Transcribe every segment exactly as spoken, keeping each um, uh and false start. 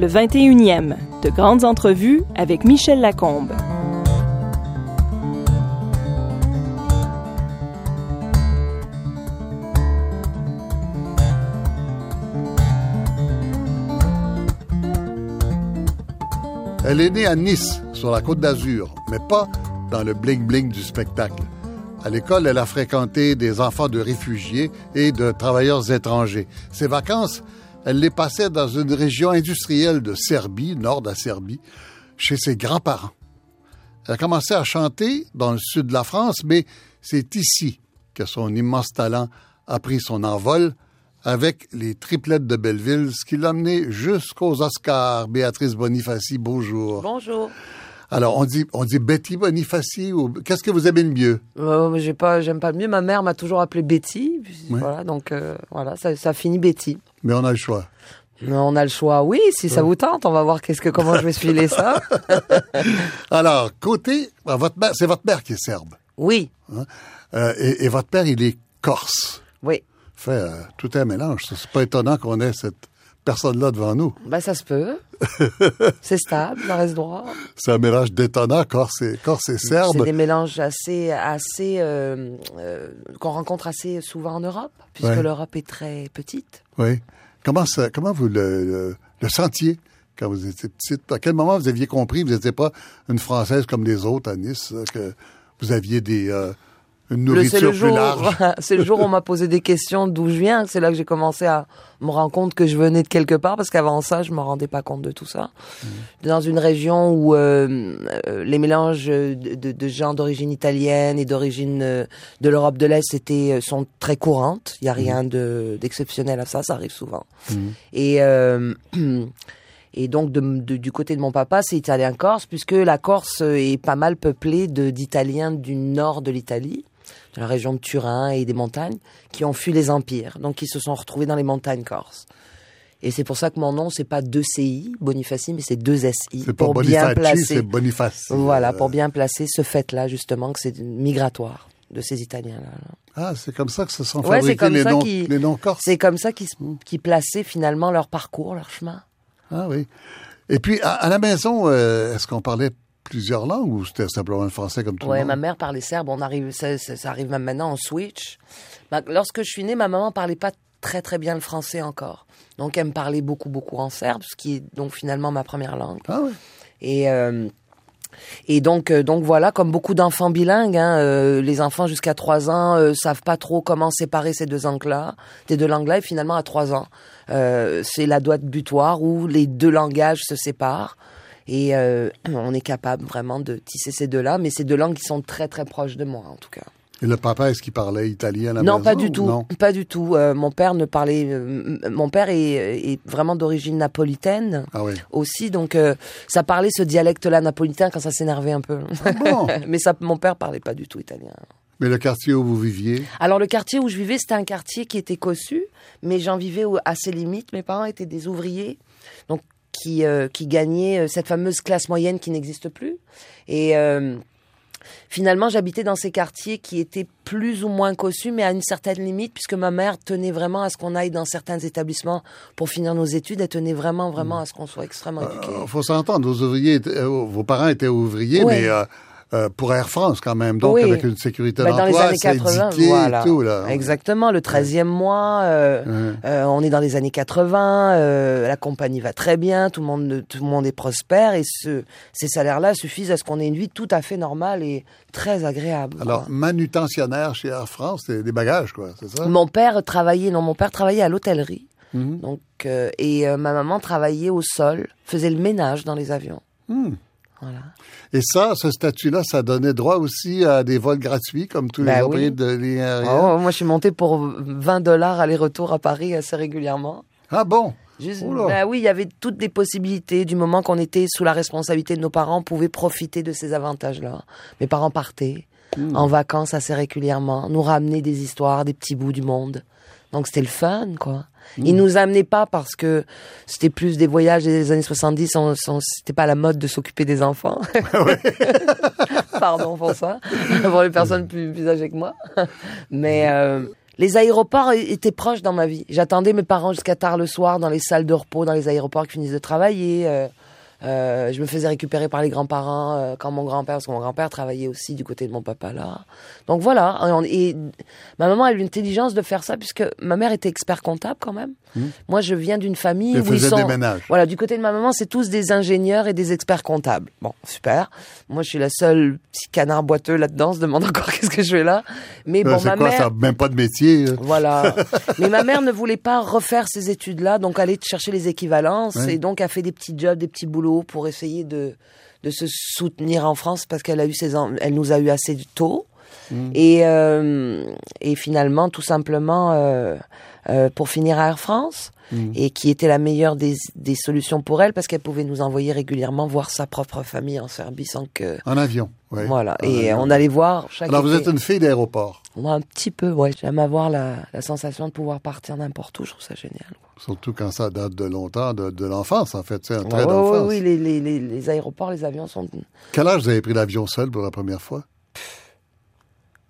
le vingt et unième, de grandes entrevues avec Michel Lacombe. Elle est née à Nice, sur la Côte d'Azur, mais pas dans le bling-bling du spectacle. À l'école, elle a fréquenté des enfants de réfugiés et de travailleurs étrangers. Ses vacances, elle les passait dans une région industrielle de Serbie, nord de la Serbie, chez ses grands-parents. Elle a commencé à chanter dans le sud de la France, mais c'est ici que son immense talent a pris son envol avec les triplettes de Belleville, ce qui l'a amené jusqu'aux Oscars. Béatrice Bonifassi, bonjour. Bonjour. Alors, on dit, on dit Betty Bonifassi ou qu'est-ce que vous aimez le mieux? Euh, j'ai pas, j'aime pas le mieux. Ma mère m'a toujours appelée Betty. Oui. Voilà, donc euh, voilà, ça, ça finit Betty. Mais on a le choix. On a le choix, oui, si ça vous tente. On va voir qu'est-ce que, comment je vais se filer ça. Alors, côté, votre mère, c'est votre mère qui est serbe. Oui. Hein? Euh, et, et votre père, il est corse. Oui. Fait euh, tout un mélange. C'est pas étonnant qu'on ait cette personne-là devant nous. Ben, ça se peut. C'est stable, ça reste droit. C'est un mélange détonnant, Corse et, Corse et Serbe. C'est des mélanges assez, assez euh, euh, qu'on rencontre assez souvent en Europe, puisque ouais. L'Europe est très petite. Oui. Comment, ça, comment vous le, le, le sentiez quand vous étiez petite? À quel moment vous aviez compris que vous n'étiez pas une Française comme les autres à Nice, que vous aviez des... Euh, Une nourriture le, le jour, plus large. C'est le jour où on m'a posé des questions d'où je viens. C'est là que j'ai commencé à me rendre compte que je venais de quelque part, parce qu'avant ça, je me rendais pas compte de tout ça. Mmh. Dans une région où euh, les mélanges de, de, de gens d'origine italienne et d'origine euh, de l'Europe de l'Est étaient, sont très courantes. Il y a rien mmh. de, d'exceptionnel à ça. Ça arrive souvent. Mmh. Et... Euh, Et donc, de, de, du côté de mon papa, c'est italien-corse, puisque la Corse est pas mal peuplée de, d'Italiens du nord de l'Italie, de la région de Turin et des montagnes, qui ont fui les empires. Donc, ils se sont retrouvés dans les montagnes corses. Et c'est pour ça que mon nom, c'est pas deux C I, Bonifassi, mais c'est deux S I. C'est pour bien placer. C'est Bonifassi. Voilà, pour bien placer ce fait-là, justement, que c'est migratoire de ces Italiens-là. Ah, c'est comme ça que se sont ouais, fabriqués les noms, les noms corses. C'est comme ça qu'ils, qu'ils plaçaient finalement leur parcours, leur chemin. Ah oui. Et puis, à, à la maison, euh, est-ce qu'on parlait plusieurs langues ou c'était simplement le français comme tout ouais, le monde? Oui, ma mère parlait serbe. On arrive, ça, ça, ça arrive même maintenant, on switch. Ma, lorsque je suis née, ma maman parlait pas très très bien le français encore. Donc, elle me parlait beaucoup beaucoup en serbe, ce qui est donc finalement ma première langue. Ah oui. Et... Euh, Et donc, euh, donc voilà, comme beaucoup d'enfants bilingues, hein, euh, les enfants jusqu'à trois ans euh, savent pas trop comment séparer ces deux langues-là, ces deux langues-là, et finalement à trois ans, euh, c'est la doigt butoir où les deux langages se séparent, et euh, on est capable vraiment de tisser ces deux-là, mais ces deux langues qui sont très très proches de moi en tout cas. Et le papa, est-ce qu'il parlait italien à la maison? Non, pas du tout. Non, pas du tout. Euh, mon père ne parlait. Euh, mon père est, est vraiment d'origine napolitaine. Ah oui. Aussi, donc euh, ça parlait ce dialecte-là napolitain quand ça s'énervait un peu. Ah bon. Mais ça, mon père parlait pas du tout italien. Mais le quartier où vous viviez? Alors le quartier où je vivais, c'était un quartier qui était cossu, mais j'en vivais à ses limites. Mes parents étaient des ouvriers, donc qui euh, qui gagnaient cette fameuse classe moyenne qui n'existe plus. Et euh, finalement, j'habitais dans ces quartiers qui étaient plus ou moins cossus, mais à une certaine limite, puisque ma mère tenait vraiment à ce qu'on aille dans certains établissements pour finir nos études. Elle tenait vraiment, vraiment à ce qu'on soit extrêmement éduqués. Il euh, faut s'entendre, vos ouvriers, euh, vos parents étaient ouvriers, oui. mais euh, euh, pour Air France quand même, donc oui. avec une sécurité ben, d'emploi, dans les années quatre-vingts, c'est voilà. et tout. Là. Exactement, le treizième mois, euh, ouais. euh, on est dans les années quatre-vingts, euh, la compagnie va très bien, tout le monde, tout le monde est prospère, et ce, ces salaires-là suffisent à ce qu'on ait une vie tout à fait normale et très agréable. Alors, quoi. Manutentionnaire chez Air France, c'est des bagages, quoi, c'est ça? Mon père travaillait, non, mon père travaillait à l'hôtellerie, mm-hmm. donc, euh, et euh, ma maman travaillait au sol, faisait le ménage dans les avions. Mm. Voilà. Et ça, ce statut-là, ça donnait droit aussi à des vols gratuits, comme tous ben les ouvriers oui. de l'I R I. Oh, moi, je suis montée pour vingt dollars aller-retour à Paris assez régulièrement. Ah bon? Juste, ben oui, il y avait toutes les possibilités. Du moment qu'on était sous la responsabilité de nos parents, on pouvait profiter de ces avantages-là. Mes parents partaient mmh. en vacances assez régulièrement, nous ramenaient des histoires, des petits bouts du monde. Donc, c'était le fun, quoi. Mmh. Ils nous amenaient pas parce que c'était plus des voyages des années soixante-dix, on, on, c'était pas la mode de s'occuper des enfants. Pardon pour ça, pour les personnes plus, plus âgées que moi. Mais euh, Les aéroports étaient proches dans ma vie. J'attendais mes parents jusqu'à tard le soir dans les salles de repos, dans les aéroports qui finissent de travailler. Euh, euh, je me faisais récupérer par les grands-parents euh, quand mon grand-père, parce que mon grand-père travaillait aussi du côté de mon papa là. Donc voilà. Et, et ma maman a eu l'intelligence de faire ça puisque ma mère était expert comptable quand même. Mmh. Moi, je viens d'une famille et où ils sont. Des ménages. Voilà, du côté de ma maman, c'est tous des ingénieurs et des experts comptables. Bon, super. Moi, je suis la seule petite canard boiteux là-dedans. Se demande encore qu'est-ce que je fais là. Mais bon, euh, ma quoi, mère. C'est quoi ça, même pas de métier. Euh. Voilà. Mais ma mère ne voulait pas refaire ces études-là, donc aller chercher les équivalences ouais. et donc a fait des petits jobs, des petits boulots pour essayer de de se soutenir en France parce qu'elle a eu ses, en... elle nous a eu assez tôt. Mmh. Et, euh, et finalement, tout simplement, euh, euh, pour finir à Air France, mmh. et qui était la meilleure des, des solutions pour elle, parce qu'elle pouvait nous envoyer régulièrement voir sa propre famille en Serbie sans que... En avion, oui. Voilà, en et avion. On allait voir chaque Alors, été. Vous êtes une fille d'aéroport. Moi, un petit peu, oui. J'aime avoir la, la sensation de pouvoir partir n'importe où, je trouve ça génial. Surtout quand ça date de longtemps, de, de l'enfance, en fait, c'est un trait ouais, d'enfance. Oui, oui, les, les, les, les aéroports, les avions sont... Quel âge vous avez pris l'avion seul pour la première fois?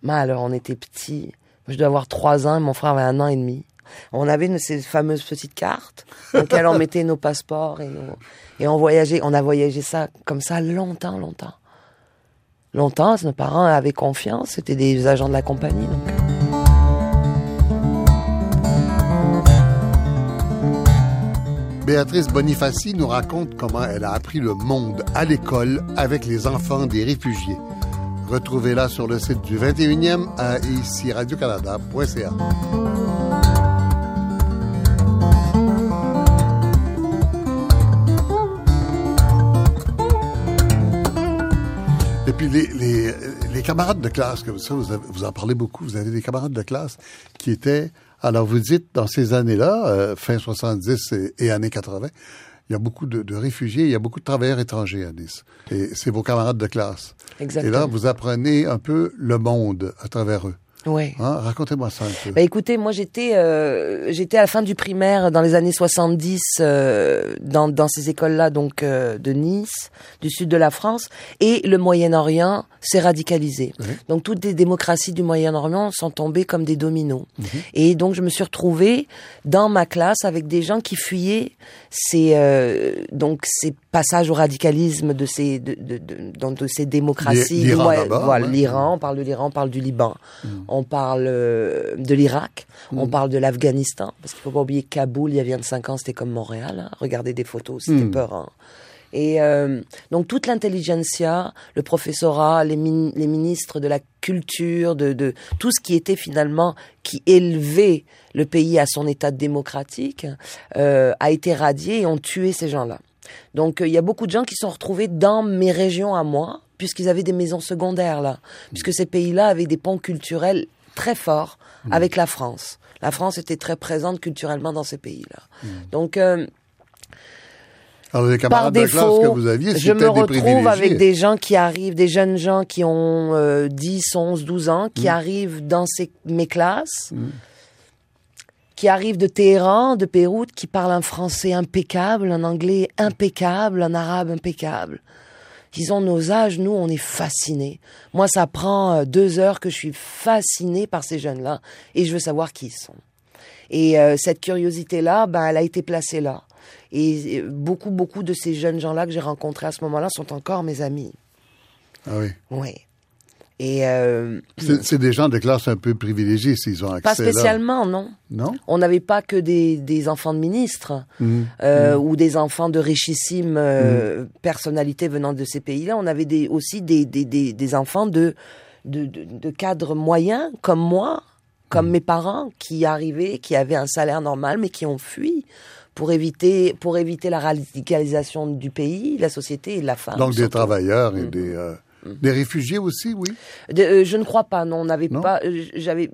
Bah alors, on était petits. Je devais avoir trois ans et mon frère avait un an et demi. On avait une, ces fameuses petites cartes dans lesquelles on mettait nos passeports et, nos, et on voyageait. On a voyagé ça comme ça longtemps, longtemps. Longtemps, nos parents avaient confiance. C'était des agents de la compagnie, donc... Béatrice Bonifassi nous raconte comment elle a appris le monde à l'école avec les enfants des réfugiés. Retrouvez-la sur le site du vingt et unième à ici radio canada point c a. Et puis les, les, les camarades de classe, comme ça, vous, avez, vous en parlez beaucoup, vous avez des camarades de classe qui étaient, alors vous dites, dans ces années-là, euh, fin soixante-dix et, et années quatre-vingt, il y a beaucoup de, de réfugiés, il y a beaucoup de travailleurs étrangers à Nice. Et c'est vos camarades de classe. Exactement. Et là, vous apprenez un peu le monde à travers eux. Oui. Hein? Racontez-moi ça un peu. Ben écoutez, moi, j'étais euh, j'étais à la fin du primaire dans les années soixante-dix euh, dans, dans ces écoles-là, donc euh, de Nice, du sud de la France. Et le Moyen-Orient s'est radicalisé. Oui. Donc, toutes les démocraties du Moyen-Orient sont tombées comme des dominos. Mm-hmm. Et donc, je me suis retrouvée dans ma classe avec des gens qui fuyaient ces, euh, donc, ces passages au radicalisme de ces, de, de, de, de ces démocraties. L'Iran, ouais, voilà, ouais. L'Iran, on parle de l'Iran, on parle du Liban. Mm. On parle euh, de l'Irak, mmh. on parle de l'Afghanistan, parce qu'il ne faut pas oublier Kaboul, il y a vingt-cinq ans, c'était comme Montréal. Hein. Regardez des photos, c'était mmh. peur. Hein. Et euh, donc toute l'intelligentsia, le professorat, les, min- les ministres de la culture, de, de tout ce qui était finalement, qui élevait le pays à son état démocratique, euh, a été radié et ont tué ces gens-là. Donc il euh, y a beaucoup de gens qui se sont retrouvés dans mes régions à moi, puisqu'ils avaient des maisons secondaires, là. Puisque ces pays-là avaient des ponts culturels très forts mmh. avec la France. La France était très présente culturellement dans ces pays-là. Mmh. Donc, euh, Alors, les camarades par défaut, de classe que vous aviez, je me retrouve avec des gens qui arrivent, des jeunes gens qui ont euh, dix, onze, douze ans, qui mmh. arrivent dans ces, mes classes... Mmh. qui arrivent de Téhéran, de Pérou, qui parlent un français impeccable, un anglais impeccable, un arabe impeccable. Ils ont nos âges, nous, on est fascinés. Moi, ça prend deux heures que je suis fascinée par ces jeunes-là. Et je veux savoir qui ils sont. Et euh, cette curiosité-là, ben, elle a été placée là. Et beaucoup, beaucoup de ces jeunes gens-là que j'ai rencontrés à ce moment-là sont encore mes amis. Ah oui? Oui. Et euh, c'est, c'est des gens de classe un peu privilégiés s'ils ont accès. Pas spécialement, là. non. Non. On n'avait pas que des, des enfants de ministres mmh. Euh, mmh. ou des enfants de richissimes euh, mmh. personnalités venant de ces pays-là. On avait des, aussi des, des, des, des enfants de, de, de, de cadres moyens, comme moi, comme mmh. mes parents, qui arrivaient, qui avaient un salaire normal, mais qui ont fui. Pour éviter, pour éviter la radicalisation du pays, la société et la femme. Donc surtout. Des travailleurs et mmh. des... Euh... Des réfugiés aussi, oui. De, euh, je ne crois pas, non. On n'avait pas. Euh, j'avais,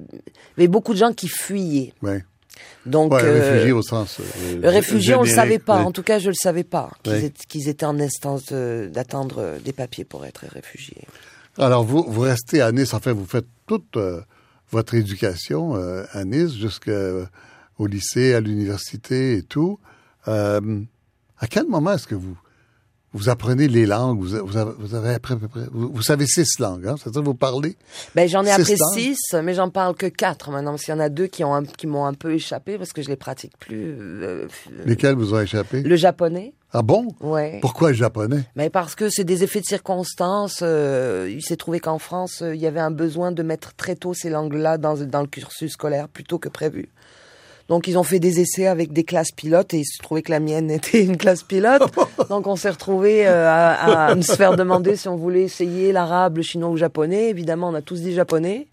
j'avais beaucoup de gens qui fuyaient. Ouais. Donc ouais, euh, réfugiés au sens. Euh, réfugiés, on le savait pas. Oui. En tout cas, je le savais pas qu'ils, oui. étaient, qu'ils étaient en instance de, d'attendre des papiers pour être réfugiés. Alors vous, vous restez à Nice. Enfin, vous faites toute euh, votre éducation euh, à Nice jusqu'au lycée, à l'université et tout. Euh, à quel moment est-ce que vous vous apprenez les langues, vous, vous avez, vous avez après, après, vous, vous savez six langues, hein, c'est-à-dire vous parlez. Ben j'en ai appris six, mais j'en parle que quatre maintenant, parce qu'il y en a deux qui ont un, qui m'ont un peu échappé parce que je les pratique plus. Euh, Lesquels vous ont échappé? Le japonais. Ah bon? Ouais. Pourquoi le japonais? Mais parce que c'est des effets de circonstance. Euh, il s'est trouvé qu'en France, euh, il y avait un besoin de mettre très tôt ces langues-là dans, dans le cursus scolaire plutôt que prévu. Donc, ils ont fait des essais avec des classes pilotes et il se trouvait que la mienne était une classe pilote. Donc, on s'est retrouvés euh, à, à nous faire demander si on voulait essayer l'arabe, le chinois ou le japonais. Évidemment, on a tous dit japonais.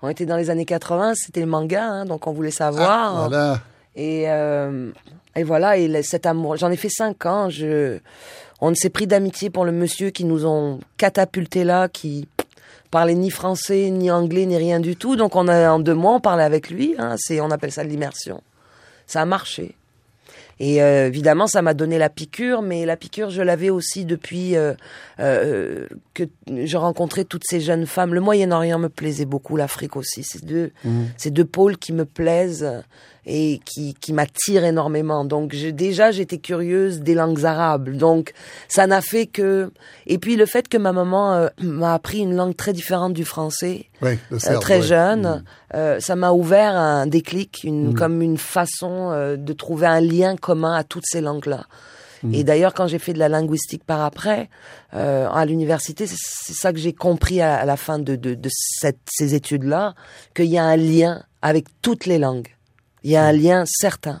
On était dans les années quatre-vingt, c'était le manga, hein, donc on voulait savoir. Ah, voilà. Et, euh, et voilà, et cet amour. J'en ai fait cinq ans. Je... On s'est pris d'amitié pour le monsieur qui nous ont catapulté là, qui... parlait ni français, ni anglais, ni rien du tout. Donc, on a, en deux mois, on parlait avec lui. Hein. C'est, on appelle ça de l'immersion. Ça a marché. Et euh, évidemment, ça m'a donné la piqûre. Mais la piqûre, je l'avais aussi depuis euh, euh, que je rencontrais toutes ces jeunes femmes. Le Moyen-Orient me plaisait beaucoup, l'Afrique aussi. C'est deux, mmh. ces deux pôles qui me plaisent et qui, qui m'attirent énormément. Donc, j'ai, déjà, j'étais curieuse des langues arabes. Donc, ça n'a fait que... Et puis, le fait que ma maman euh, m'a appris une langue très différente du français, oui, le serbe, euh, très oui. jeune, mmh. euh, ça m'a ouvert un déclic, une, mmh. comme une façon euh, de trouver un lien commun à toutes ces langues-là. Mmh. Et d'ailleurs, quand j'ai fait de la linguistique par après, euh, à l'université, c'est, c'est ça que j'ai compris à, à la fin de, de, de cette, ces études-là, qu'il y a un lien avec toutes les langues. Il y a un lien certain.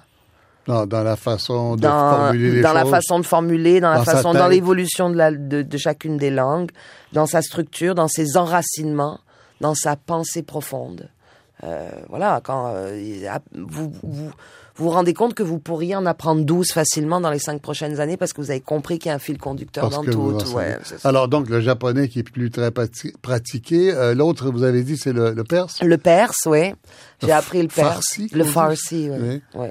Non, dans la façon de dans, formuler les dans choses. Dans la façon de formuler, dans, dans la façon, dans l'évolution de, la, de, de chacune des langues, dans sa structure, dans ses enracinements, dans sa pensée profonde. Euh, voilà, quand euh, vous, vous vous vous rendez compte que vous pourriez en apprendre douze facilement dans les cinq prochaines années parce que vous avez compris qu'il y a un fil conducteur parce dans tout. Ouais, alors donc le japonais qui est plus très pratiqué, euh, l'autre vous avez dit c'est le, le perse. Le perse, oui. J'ai appris le perse. Farsi, le farsi, oui. oui.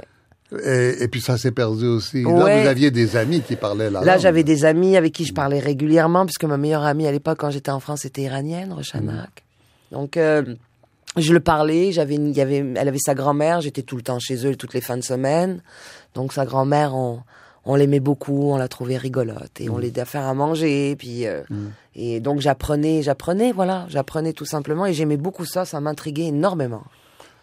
Ouais. Et, et puis ça s'est perdu aussi. Là, ouais. vous aviez des amis qui parlaient la langue. Là, j'avais des amis avec qui je parlais régulièrement puisque ma meilleure amie à l'époque quand j'étais en France était iranienne, Roshanak. Mm. Donc euh, je le parlais, j'avais, il y avait, elle avait sa grand-mère, j'étais tout le temps chez eux, toutes les fins de semaine. Donc sa grand-mère, on, on l'aimait beaucoup, on la trouvait rigolote et mmh. on l'aidait à faire à manger. Puis euh, mmh. et donc j'apprenais, j'apprenais, voilà, j'apprenais tout simplement et j'aimais beaucoup ça, ça m'intriguait énormément.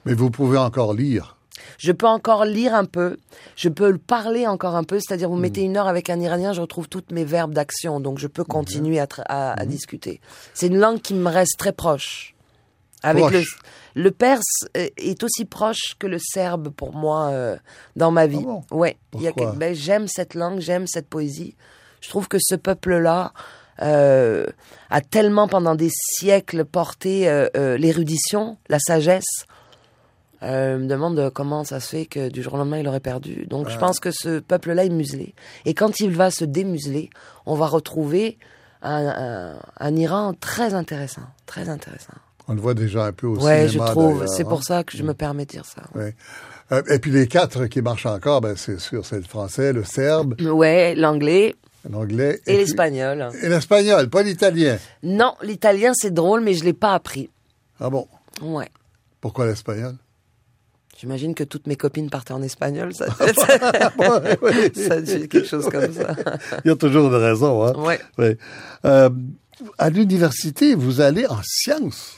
Mais vous pouvez encore lire. Je peux encore lire un peu, je peux le parler encore un peu, c'est-à-dire vous mmh. mettez une heure avec un Iranien, je retrouve tous mes verbes d'action, donc je peux continuer mmh. à, tra- à, à mmh. discuter. C'est une langue qui me reste très proche. Avec le, le perse est aussi proche que le serbe pour moi euh, dans ma vie. Ah bon? Ouais, il y a quelque... ben, j'aime cette langue, j'aime cette poésie. Je trouve que ce peuple-là euh, a tellement pendant des siècles porté euh, euh, l'érudition, la sagesse. Euh, me demande comment ça se fait que du jour au lendemain il aurait perdu. Donc ouais. je pense que ce peuple-là est muselé. Et quand il va se démuseler, on va retrouver un, un, un Iran très intéressant, très intéressant. On le voit déjà un peu au cinéma. Oui, je trouve. C'est pour ça que je me permets de dire ça. Ouais. Euh, et puis les quatre qui marchent encore, ben c'est sûr, c'est le français, le serbe. Oui, l'anglais. L'anglais. Et, et l'espagnol. Puis, et l'espagnol, pas l'italien. Non, l'italien, c'est drôle, mais je ne l'ai pas appris. Ah bon? Oui. Pourquoi l'espagnol? J'imagine que toutes mes copines partaient en espagnol, ça dit ouais, quelque chose ouais. comme ça. Il y a toujours une raison. Hein? Oui. Ouais. Euh, à l'université, vous allez en sciences.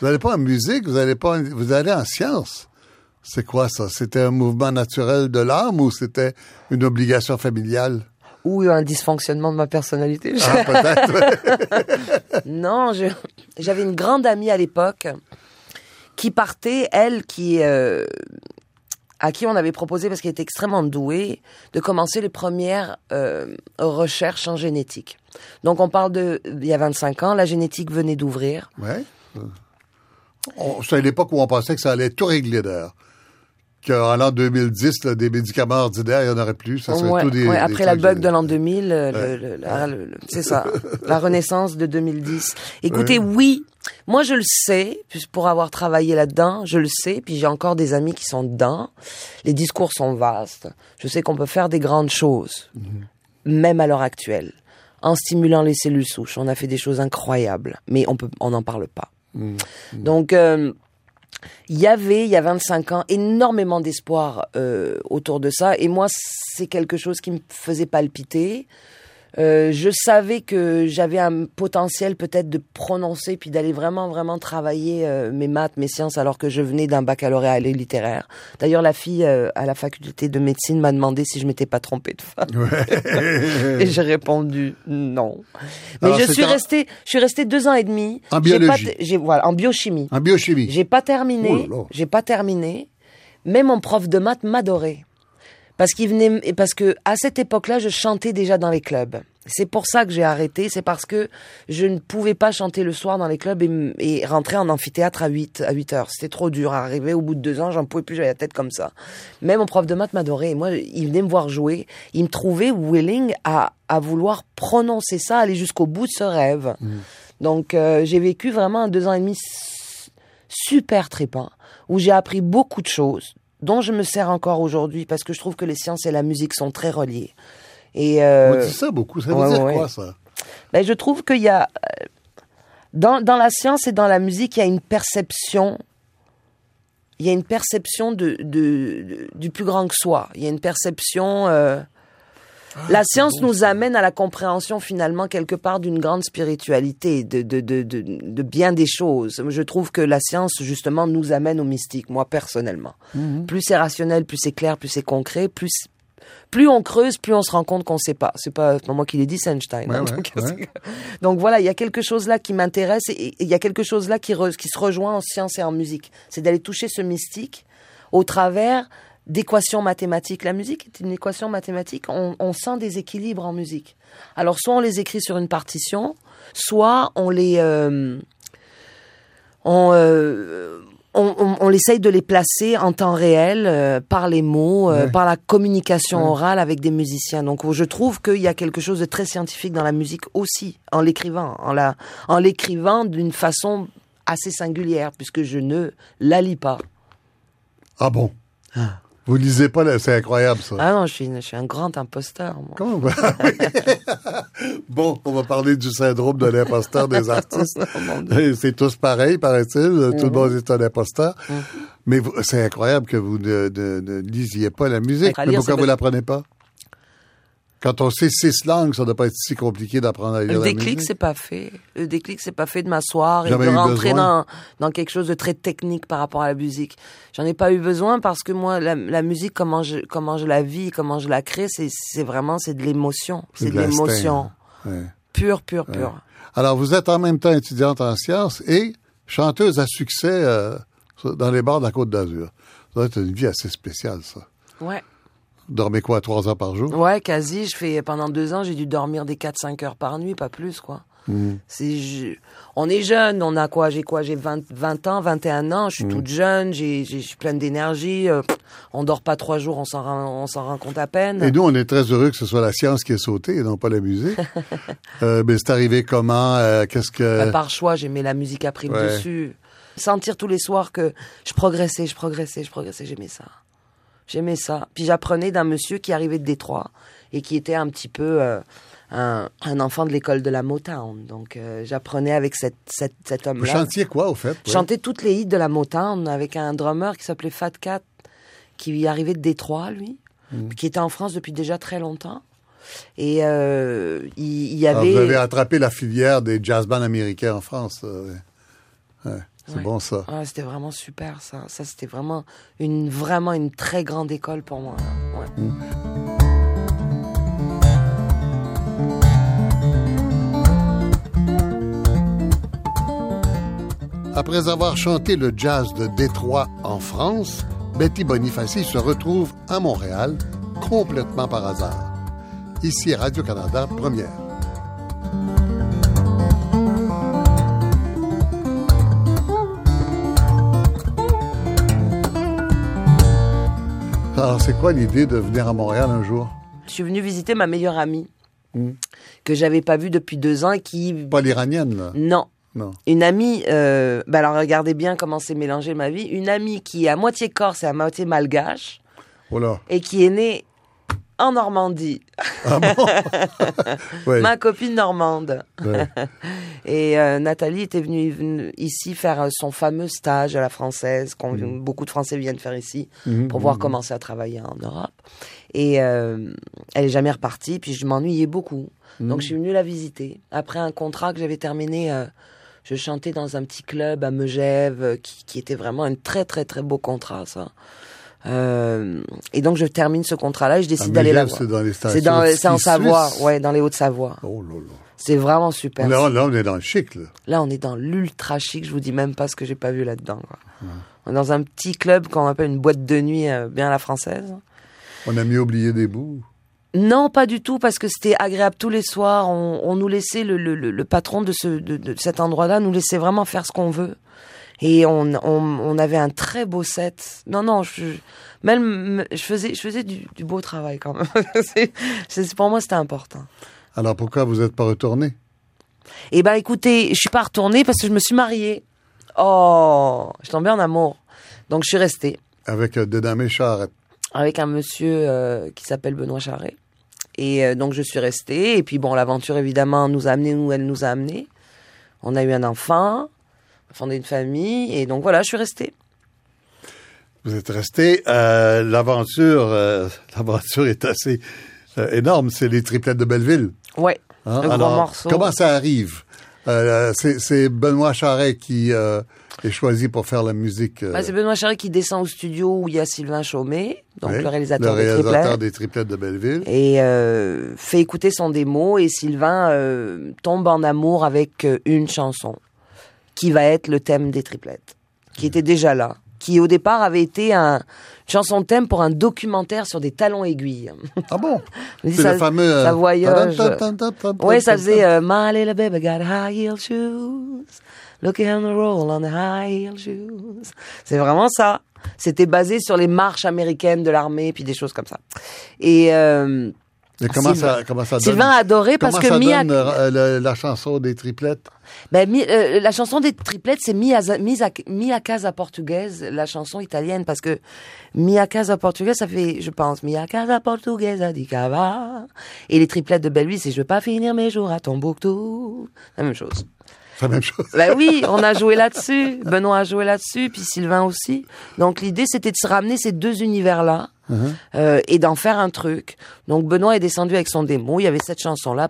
Vous n'allez pas en musique, vous allez pas, en... vous allez en sciences. C'est quoi ça? C'était un mouvement naturel de l'âme ou c'était une obligation familiale? Ou un dysfonctionnement de ma personnalité. Ah, peut-être. Non, je... j'avais une grande amie à l'époque qui partait, elle, qui, euh... à qui on avait proposé, parce qu'elle était extrêmement douée, de commencer les premières euh, recherches en génétique. Donc on parle de, il y a vingt-cinq ans, la génétique venait d'ouvrir. Ouais. On, c'est à l'époque où on pensait que ça allait tout régler d'ailleurs. Qu'en l'an deux mille dix, là, des médicaments ordinaires, il n'y en aurait plus. Ça serait ouais, tout des, ouais, après des la bug de l'an deux mille, ouais. le, le, la, le, le, c'est ça, la renaissance de deux mille dix. Écoutez, ouais. oui, moi je le sais, pour avoir travaillé là-dedans, je le sais, puis j'ai encore des amis qui sont dedans. Les discours sont vastes. Je sais qu'on peut faire des grandes choses, mm-hmm. même à l'heure actuelle, en stimulant les cellules souches. On a fait des choses incroyables, mais on peut, on n'en parle pas. Mmh, mmh. Donc, euh, il y avait, il y a vingt-cinq ans, énormément d'espoir euh, autour de ça. Et moi, c'est quelque chose qui me faisait palpiter. Euh, je savais que j'avais un potentiel peut-être de prononcer puis d'aller vraiment, vraiment travailler euh, mes maths, mes sciences, alors que je venais d'un baccalauréat à l'école littéraire. D'ailleurs, la fille euh, à la faculté de médecine m'a demandé si je m'étais pas trompée de femme. Ouais. Et j'ai répondu non. Mais alors je suis un... restée, je suis restée deux ans et demi. En biologie. J'ai pas, j'ai, voilà, en biochimie. En biochimie. J'ai pas terminé. Oh là là. J'ai pas terminé. Mais mon prof de maths m'adorait. Parce qu'il venait, et parce que, à cette époque-là, je chantais déjà dans les clubs. C'est pour ça que j'ai arrêté, c'est parce que je ne pouvais pas chanter le soir dans les clubs et, et rentrer en amphithéâtre à huit heures. C'était trop dur à arriver. Au bout de deux ans, j'en pouvais plus, j'avais la tête comme ça. Mais mon prof de maths m'adorait. Moi, il venait me voir jouer. Il me trouvait willing à, à vouloir prononcer ça, aller jusqu'au bout de ce rêve. Mmh. Donc, euh, j'ai vécu vraiment deux ans et demi super trépant, où j'ai appris beaucoup de choses, dont je me sers encore aujourd'hui, parce que je trouve que les sciences et la musique sont très reliées. Et euh... On dit ça beaucoup, ça veut ouais, dire ouais. quoi ça? Ben, je trouve qu'il y a, dans, dans la science et dans la musique, il y a une perception, il y a une perception de, de, de, du plus grand que soi, il y a une perception... Euh... Ah, la science bon, nous ça. amène à la compréhension finalement quelque part d'une grande spiritualité, de, de, de, de, de bien des choses. Je trouve que la science justement nous amène au mystique, moi personnellement. Mm-hmm. Plus c'est rationnel, plus c'est clair, plus c'est concret, plus, plus on creuse, plus on se rend compte qu'on ne sait pas. C'est pas moi qui l'ai dit, c'est Einstein. Ouais, hein, ouais, donc, ouais. donc voilà, il y a quelque chose là qui m'intéresse et il y a quelque chose là qui, re, qui se rejoint en science et en musique. C'est d'aller toucher ce mystique au travers... d'équations mathématiques. La musique est une équation mathématique. On, on sent des équilibres en musique. Alors, soit on les écrit sur une partition, soit on les... Euh, on, euh, on, on, on essaye de les placer en temps réel, euh, par les mots, euh, ouais. par la communication ouais. orale avec des musiciens. Donc, je trouve qu'il y a quelque chose de très scientifique dans la musique aussi, en l'écrivant. En, la, en l'écrivant d'une façon assez singulière, puisque je ne la lis pas. Ah bon? Ah. Vous lisez pas, là, c'est incroyable, ça. Ah non, je suis, je suis un grand imposteur, moi. Comment ben, oui. Bon, on va parler du syndrome de l'imposteur des artistes. Non, c'est tous pareil, paraît-il. Mm-hmm. Tout le monde est un imposteur. Mm-hmm. Mais vous, c'est incroyable que vous ne, ne, ne lisiez pas la musique. Mais pourquoi vous ne l'apprenez pas? Quand on sait six langues, ça ne doit pas être si compliqué d'apprendre à lire la musique. Le déclic, c'est pas fait. Le déclic, c'est pas fait de m'asseoir et de rentrer dans, dans quelque chose de très technique par rapport à la musique. J'en ai pas eu besoin parce que moi, la, la musique, comment je, comment je la vis, comment je la crée, c'est, c'est vraiment, c'est de l'émotion. C'est, c'est de, de l'émotion. Ouais. Pure, pure, pure. Ouais. Alors, vous êtes en même temps étudiante en sciences et chanteuse à succès euh, dans les bars de la Côte d'Azur. Ça doit être une vie assez spéciale, ça. Ouais. Dormez quoi, trois heures par jour? Ouais, quasi. Je fais, pendant deux ans, j'ai dû dormir des quatre cinq heures par nuit, pas plus, quoi. Mmh. C'est, je, on est jeune, on a quoi? J'ai quoi? J'ai vingt, vingt ans, vingt et un ans, je suis mmh. toute jeune, j'ai, j'ai, je suis pleine d'énergie, euh, on dort pas trois jours, on s'en, rend, on s'en rend compte à peine. Et nous, on est très heureux que ce soit la science qui ait sauté et non pas la musique. euh, mais c'est arrivé comment? Euh, qu'est-ce que... Bah, par choix, j'aimais la musique à prime ouais. dessus. Sentir tous les soirs que je progressais, je progressais, je progressais, j'aimais ça. J'aimais ça. Puis j'apprenais d'un monsieur qui arrivait de Détroit et qui était un petit peu euh, un, un enfant de l'école de la Motown. Donc euh, j'apprenais avec cette, cette, cet homme-là. Vous chantiez quoi, au fait? Ouais. Je chantais toutes les hits de la Motown avec un drummer qui s'appelait Fat Cat, qui arrivait de Détroit, lui, mmh. qui était en France depuis déjà très longtemps. Et euh, il, il y avait... Alors vous avez attrapé la filière des jazz bands américains en France. Euh, ouais. C'est ouais. bon, ça. Ouais, c'était vraiment super, ça. Ça, c'était vraiment une, vraiment une très grande école pour moi. Ouais. Mmh. Après avoir chanté le jazz de Détroit en France, Betty Bonifassi se retrouve à Montréal, complètement par hasard. Ici, Radio-Canada, première. Alors, c'est quoi l'idée de venir à Montréal un jour? Je suis venue visiter ma meilleure amie, mmh. que j'avais pas vue depuis deux ans et qui... Pas l'Iranienne, là? Non. Non. Une amie... Euh... Ben alors, regardez bien comment c'est mélangé ma vie. Une amie qui est à moitié corse et à moitié malgache. Oh là. Et qui est née en Normandie. Ah bon? ouais. Ma copine normande. Ouais. et euh, Nathalie était venue, venue ici faire son fameux stage à la française, qu'on, mmh. beaucoup de Français viennent faire ici, mmh, pour mmh, pouvoir mmh. commencer à travailler en Europe. Et euh, elle n'est jamais repartie, puis je m'ennuyais beaucoup. Mmh. Donc je suis venue la visiter. Après un contrat que j'avais terminé, euh, je chantais dans un petit club à Megève, euh, qui, qui était vraiment un très très très beau contrat, ça. Euh, et donc je termine ce contrat-là et je décide ah, d'aller là-bas. C'est dans les stations. C'est dans, c'est en Savoie, ouais, dans les Hauts-de-Savoie. Oh là là. C'est vraiment super. Là, là, on est dans le chic, là. Là, on est dans l'ultra chic. Je vous dis même pas ce que j'ai pas vu là-dedans, quoi. Ouais. On est dans un petit club qu'on appelle une boîte de nuit, euh, bien à la française. On a mieux oublié des bouts. Non, pas du tout, parce que c'était agréable tous les soirs. On, on nous laissait le, le, le, le patron de ce, de, de cet endroit-là nous laissait vraiment faire ce qu'on veut. Et on, on, on avait un très beau set. Non, non, je, même, je faisais, je faisais du, du beau travail quand même. c'est, c'est, pour moi, c'était important. Alors, pourquoi vous n'êtes pas retournée? Eh ben, écoutez, je suis pas retournée parce que je me suis mariée. Oh, je tombais en amour. Donc, je suis restée. Avec euh, Dédamé Charest. Avec un monsieur euh, qui s'appelle Benoît Charest. Et euh, donc, je suis restée. Et puis, bon, l'aventure, évidemment, nous a amenés où elle nous a amenés. On a eu un enfant... fondé une famille, et donc voilà, je suis restée. Vous êtes restée. Euh, l'aventure, euh, l'aventure est assez euh, énorme. C'est les triplettes de Belleville. Oui, hein? Le Alors, gros morceau. Comment ça arrive? Euh, c'est, c'est Benoît Charest qui euh, est choisi pour faire la musique. Euh... Bah, c'est Benoît Charest qui descend au studio où il y a Sylvain Chomet, donc oui, le réalisateur, le réalisateur des, triplettes. des triplettes de Belleville. Et euh, fait écouter son démo, et Sylvain euh, tombe en amour avec euh, une chanson. Qui va être le thème des triplettes, qui était déjà là, qui au départ avait été un, une chanson de thème pour un documentaire sur des talons aiguilles. Ah bon? C'est ça, le fameux... Euh... Ça voyage... Oui, ça faisait euh, My little baby got high heel shoes, look at him roll on the high heel shoes. C'est vraiment ça. C'était basé sur les marches américaines de l'armée, puis des choses comme ça. Et... Euh... Mais comment Sylvain. ça, comment ça donne? Sylvain a adoré parce que Mi a... euh, la, la chanson des triplettes. Ben, mi, euh, la chanson des triplettes, c'est Mi a, mi a, mi a casa portugaise, la chanson italienne, parce que Mi a casa portugaise, ça fait, je pense, Mi a casa portugaise di cava. Et les triplettes de Belleville, c'est Je veux pas finir mes jours à Tombouctou. La même chose. La même chose. Ben oui, on a joué là-dessus. Benoît a joué là-dessus, puis Sylvain aussi. Donc l'idée, c'était de se ramener ces deux univers-là. Uh-huh. Euh, et d'en faire un truc. Donc Benoît est descendu avec son démo, il y avait cette chanson-là,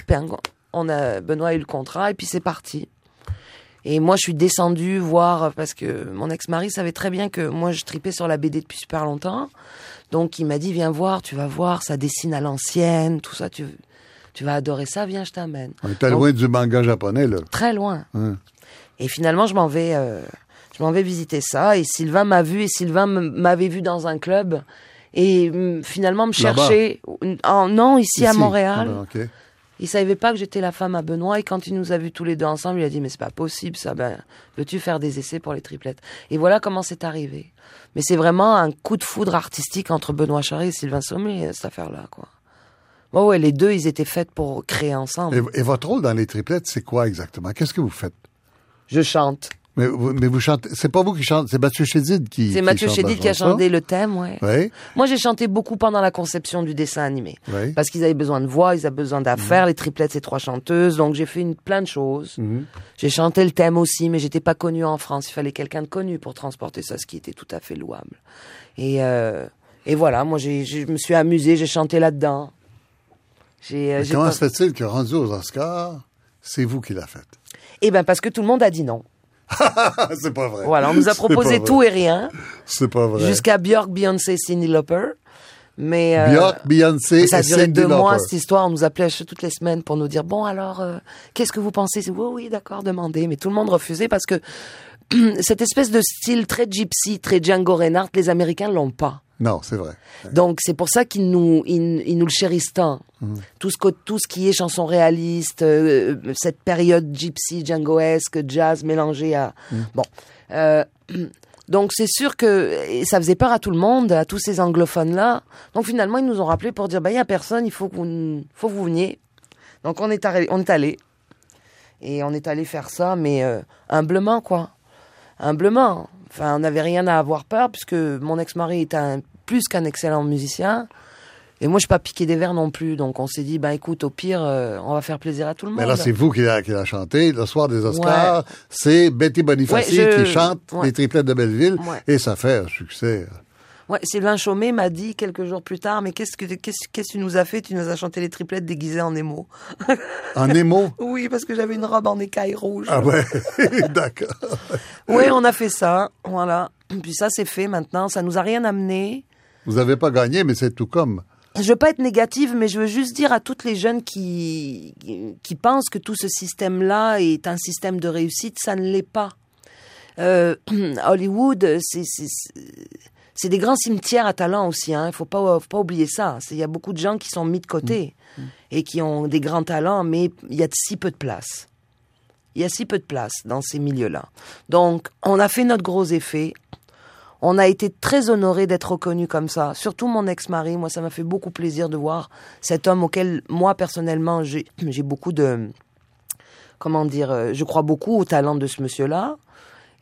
on a, Benoît a eu le contrat et puis c'est parti. Et moi je suis descendue voir, parce que mon ex-mari savait très bien que moi je tripais sur la B D depuis super longtemps, donc il m'a dit viens voir, tu vas voir, ça dessine à l'ancienne, tout ça, tu, tu vas adorer ça, viens je t'amène. On était loin du manga japonais là. Très loin. Hum. Et finalement je m'en vais, euh, je m'en vais visiter ça, et Sylvain m'a vu, et Sylvain m'avait vu dans un club. Et finalement, me chercher... En, non, ici, ici à Montréal. Ah, okay. Il savait pas que j'étais la femme à Benoît. Et quand il nous a vus tous les deux ensemble, il a dit « Mais c'est pas possible, ça. Ben, veux-tu faire des essais pour les triplettes ?» Et voilà comment c'est arrivé. Mais c'est vraiment un coup de foudre artistique entre Benoît Charest et Sylvain Chomet, cette affaire-là, quoi. Bon, ouais, les deux, ils étaient faits pour créer ensemble. Et, et votre rôle dans les triplettes, c'est quoi exactement? Qu'est-ce que vous faites? Je chante. Mais vous, mais vous chantez, c'est pas vous qui chantez, c'est Mathieu Chédid qui, c'est Mathieu Chédid qui a chanté le thème, ouais. Oui. Moi, j'ai chanté beaucoup pendant la conception du dessin animé. Oui. Parce qu'ils avaient besoin de voix, ils avaient besoin d'affaires, mmh. Les triplettes, c'est trois chanteuses, donc j'ai fait une, plein de choses. Mmh. J'ai chanté le thème aussi, mais j'étais pas connue en France, il fallait quelqu'un de connu pour transporter ça, ce qui était tout à fait louable. Et, euh, et voilà, moi, j'ai, je me suis amusée, j'ai chanté là-dedans. J'ai, euh, j'ai comment pas... se fait-il que rendu aux Oscars, c'est vous qui l'a faite? Eh ben, parce que tout le monde a dit non. C'est pas vrai. Voilà, on nous a proposé tout et rien. C'est pas vrai. Jusqu'à Björk, Beyoncé, Cyndi Lauper. Mais euh, Björk, Beyoncé, ça a duré deux mois cette histoire. On nous appelait toutes les semaines pour nous dire bon alors euh, qu'est-ce que vous pensez? Oui oh, oui d'accord, demandez. Mais tout le monde refusait parce que cette espèce de style très gypsy, très Django Reinhardt, les Américains l'ont pas. Non, c'est vrai. Donc c'est pour ça qu'ils nous, ils, ils nous le chérissent tant. Mmh. Tout ce que, tout ce qui est chanson réaliste, euh, cette période gypsy, djangoesque, jazz mélangé à mmh. bon. Euh, donc c'est sûr que ça faisait peur à tout le monde, à tous ces anglophones là. Donc finalement ils nous ont rappelé pour dire bah il y a personne, il faut que vous, faut que vous veniez. Donc on est allé, on est allé et on est allé faire ça, mais euh, humblement quoi, humblement. Enfin, on n'avait rien à avoir peur, puisque mon ex-mari est un, plus qu'un excellent musicien. Et moi, je n'ai pas piqué des verres non plus. Donc, on s'est dit, ben écoute, au pire, euh, on va faire plaisir à tout le monde. Mais là, c'est vous qui l'a chanté. Le soir des Oscars, ouais. C'est Betty Bonifassi ouais, je... qui chante ouais. Les triplettes de Belleville. Ouais. Et ça fait un succès. Ouais, Sylvain Chomet m'a dit quelques jours plus tard, mais qu'est-ce que, qu'est-ce, qu'est-ce que tu nous as fait? Tu nous as chanté les triplettes déguisées en émo. En émo? Oui, parce que j'avais une robe en écaille rouge. Ah ouais, d'accord. Oui, on a fait ça, voilà. Puis ça, c'est fait maintenant, ça nous a rien amené. Vous n'avez pas gagné, mais c'est tout comme... Je veux pas être négative, mais je veux juste dire à toutes les jeunes qui, qui pensent que tout ce système-là est un système de réussite, ça ne l'est pas. Euh, Hollywood, c'est, c'est, c'est des grands cimetières à talent aussi, hein. Faut pas, faut pas oublier ça. Il y a beaucoup de gens qui sont mis de côté mmh. et qui ont des grands talents, mais il y a si peu de place. Il y a si peu de place dans ces milieux-là. Donc, on a fait notre gros effet. On a été très honorés d'être reconnus comme ça. Surtout mon ex-mari, moi ça m'a fait beaucoup plaisir de voir cet homme auquel moi personnellement j'ai, j'ai beaucoup de... Comment dire, je crois beaucoup au talent de ce monsieur-là.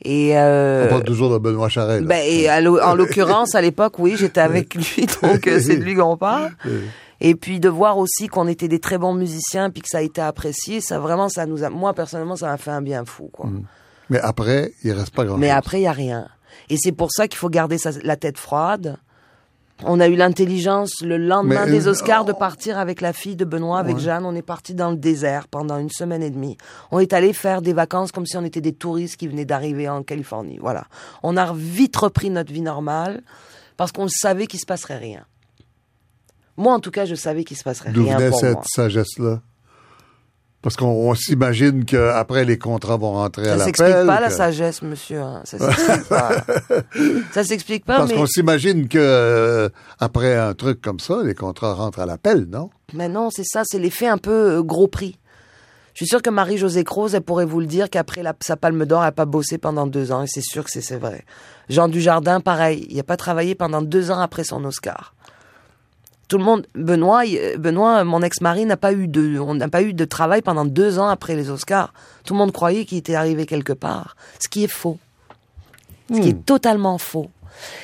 Et euh, on parle toujours de Benoît Charest. Là. Ben, et en l'occurrence, à l'époque, oui, j'étais avec lui, donc c'est de lui qu'on parle. Et puis de voir aussi qu'on était des très bons musiciens, puis que ça a été apprécié, ça vraiment, ça nous a... Moi personnellement, ça m'a fait un bien fou, quoi. Mais après, il reste pas grand-chose. Mais après, il y a rien. Et c'est pour ça qu'il faut garder sa, la tête froide. On a eu l'intelligence le lendemain mais, des Oscars oh. de partir avec la fille de Benoît, avec ouais. Jeanne. On est parti dans le désert pendant une semaine et demie. On est allé faire des vacances comme si on était des touristes qui venaient d'arriver en Californie. Voilà. On a vite repris notre vie normale parce qu'on savait qu'il se passerait rien. Moi, en tout cas, je savais qu'il se passerait D'où rien pour moi. D'où venait cette sagesse-là? Parce qu'on on s'imagine qu'après, les contrats vont rentrer ça à l'appel. Ça s'explique pas, que... la sagesse, monsieur. Hein. Ça s'explique pas. Ça s'explique pas, Parce mais... qu'on s'imagine que euh, après un truc comme ça, les contrats rentrent à l'appel, non? Mais non, c'est ça. C'est l'effet un peu euh, gros prix. Je suis sûre que Marie-Josée Croze, elle pourrait vous le dire qu'après la, sa palme d'or, elle n'a pas bossé pendant deux ans. Et c'est sûr que c'est, c'est vrai. Jean Dujardin, pareil. Il n'a pas travaillé pendant deux ans après son Oscar. Tout le monde, Benoît, Benoît, mon ex-mari n'a pas eu de, on n'a pas eu de travail pendant deux ans après les Oscars. Tout le monde croyait qu'il était arrivé quelque part, ce qui est faux, ce mmh. qui est totalement faux.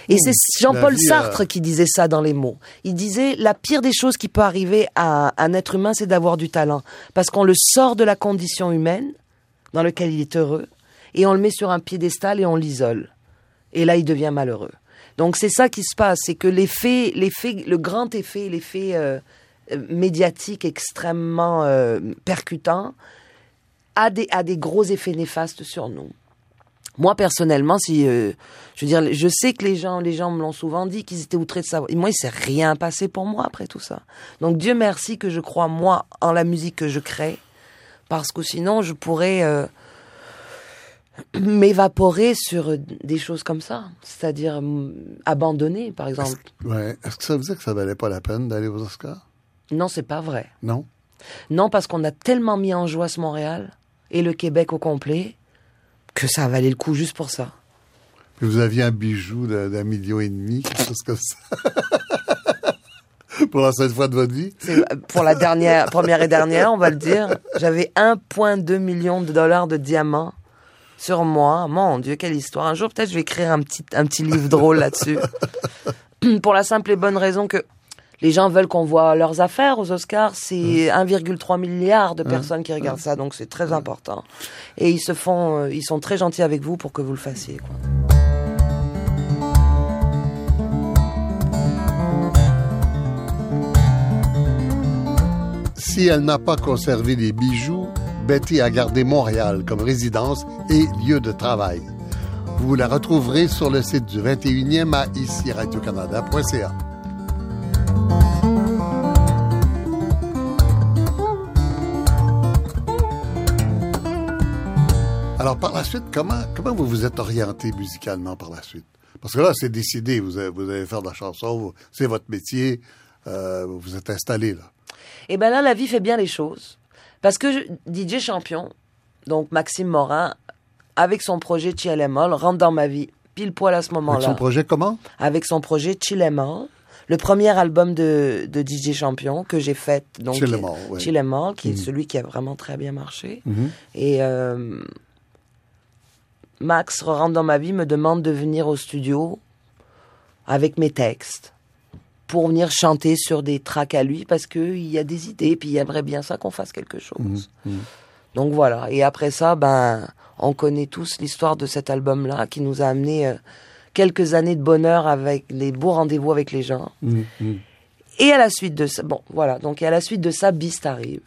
Et mmh. c'est Jean-Paul vie, Sartre euh... qui disait ça dans Les Mots. Il disait la pire des choses qui peut arriver à un être humain, c'est d'avoir du talent, parce qu'on le sort de la condition humaine dans laquelle il est heureux, et on le met sur un piédestal et on l'isole. Et là, il devient malheureux. Donc c'est ça qui se passe, c'est que l'effet, l'effet, le grand effet, l'effet euh, médiatique extrêmement euh, percutant a des, a des gros effets néfastes sur nous. Moi personnellement, si euh, je veux dire, je sais que les gens, les gens me l'ont souvent dit qu'ils étaient outrés de ça. Moi, il s'est rien passé pour moi après tout ça. Donc Dieu merci que je crois moi en la musique que je crée, parce que sinon je pourrais euh, m'évaporer sur des choses comme ça, c'est-à-dire abandonner, par exemple. Est-ce, ouais. Est-ce que ça veut dire que ça valait pas la peine d'aller aux Oscars? Non, c'est pas vrai. Non? Non, parce qu'on a tellement mis en joie ce Montréal et le Québec au complet que ça valait le coup juste pour ça. Et vous aviez un bijou d'un, d'un million et demi, quelque chose comme ça. Pour la seule fois de votre vie? C'est, pour la dernière, première et dernière, on va le dire. J'avais un virgule deux million de dollars de diamants sur moi. Mon Dieu, quelle histoire. Un jour, peut-être, je vais écrire un petit, un petit livre drôle là-dessus. Pour la simple et bonne raison que les gens veulent qu'on voit leurs affaires aux Oscars. C'est mmh. un virgule trois milliard de personnes mmh. qui regardent mmh. ça, donc c'est très mmh. important. Et ils se font, euh, ils sont très gentils avec vous pour que vous le fassiez, quoi. Si elle n'a pas conservé les bijoux, Betty a gardé Montréal comme résidence et lieu de travail. Vous la retrouverez sur le site du vingt et unième à ici radio canada point c a. Alors par la suite, comment, comment vous vous êtes orienté musicalement par la suite? Parce que là, c'est décidé, vous allez, vous allez faire de la chanson, vous, c'est votre métier, euh, vous vous êtes installé là. Eh bien là, la vie fait bien les choses. Parce que je, D J Champion, donc Maxime Morin, avec son projet Chill'em All, rentre dans ma vie, pile poil à ce moment-là. Avec son projet comment? Avec son projet Chill'em All, le premier album de, de D J Champion que j'ai fait. Donc, Chill'em All, oui. Chill'em All, qui mmh. est celui qui a vraiment très bien marché. Mmh. Et euh, Max rentre dans ma vie, me demande de venir au studio avec mes textes, pour venir chanter sur des tracks à lui, parce qu'il y a des idées, puis il aimerait bien ça qu'on fasse quelque chose. Mmh, mmh. Donc voilà. Et après ça, ben, on connaît tous l'histoire de cet album-là, qui nous a amené, euh, quelques années de bonheur avec les beaux rendez-vous avec les gens. Mmh, mmh. Et à la suite de ça, bon, voilà. Donc, et à la suite de ça, Beast arrive.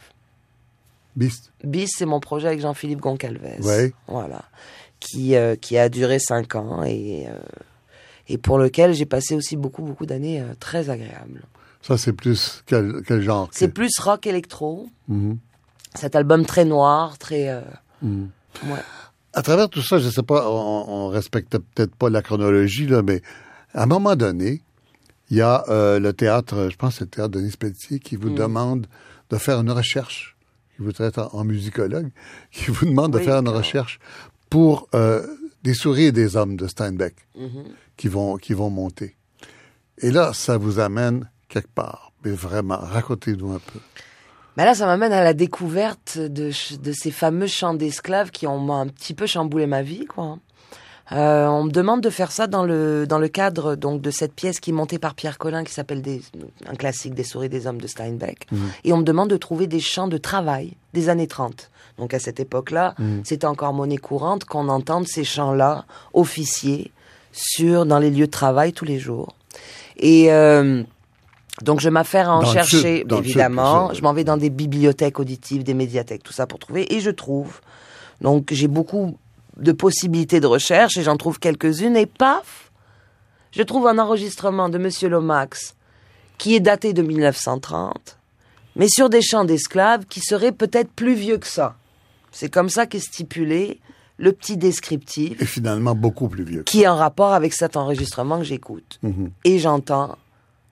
Beast. Beast, c'est mon projet avec Jean-Philippe Goncalves. Ouais. Voilà. Qui, euh, qui a duré cinq ans et, euh, et pour lequel j'ai passé aussi beaucoup, beaucoup d'années euh, très agréables. Ça, c'est plus quel, quel genre? C'est plus rock électro. Mm-hmm. Cet album très noir, très... Euh, mm. ouais. À travers tout ça, je ne sais pas, on ne respecte peut-être pas la chronologie, là, mais à un moment donné, il y a euh, le théâtre, je pense que c'est le théâtre de Denis Pelletier, qui vous mm. demande de faire une recherche, qui vous traite en, en musicologue, qui vous demande de oui, faire une clair. recherche pour euh, des souris et des hommes de Steinbeck mm-hmm. qui, vont, qui vont monter. Et là, ça vous amène quelque part. Mais vraiment, racontez-nous un peu. Ben là, ça m'amène à la découverte de, de ces fameux chants d'esclaves qui ont un petit peu chamboulé ma vie, quoi. Euh, on me demande de faire ça dans le, dans le cadre donc, de cette pièce qui est montée par Pierre Collin, qui s'appelle des, un classique des souris des hommes de Steinbeck. Mmh. Et on me demande de trouver des chants de travail des années trente. Donc à cette époque-là, mmh. c'était encore monnaie courante qu'on entende ces chants-là, officiers, sur, dans les lieux de travail tous les jours. Et... Euh, donc, je m'affaire à en chercher, évidemment. Je m'en vais dans des bibliothèques auditives, des médiathèques, tout ça pour trouver. Et je trouve. Donc, j'ai beaucoup de possibilités de recherche et j'en trouve quelques-unes. Et paf, je trouve un enregistrement de M. Lomax qui est daté de mille neuf cent trente, mais sur des chants d'esclaves qui seraient peut-être plus vieux que ça. C'est comme ça qu'est stipulé le petit descriptif. Et finalement, beaucoup plus vieux. Qui est en rapport avec cet enregistrement que j'écoute. Mmh. Et j'entends...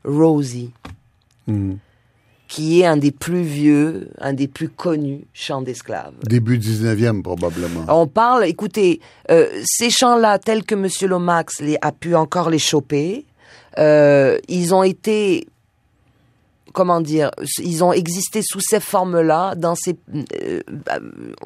Rosie, mmh. qui est un des plus vieux, un des plus connus chants d'esclaves. Début dix-neuvième, probablement. On parle, écoutez, euh, ces chants-là, tels que M. Lomax les, a pu encore les choper, euh, ils ont été, comment dire, ils ont existé sous ces formes-là, dans ces, euh,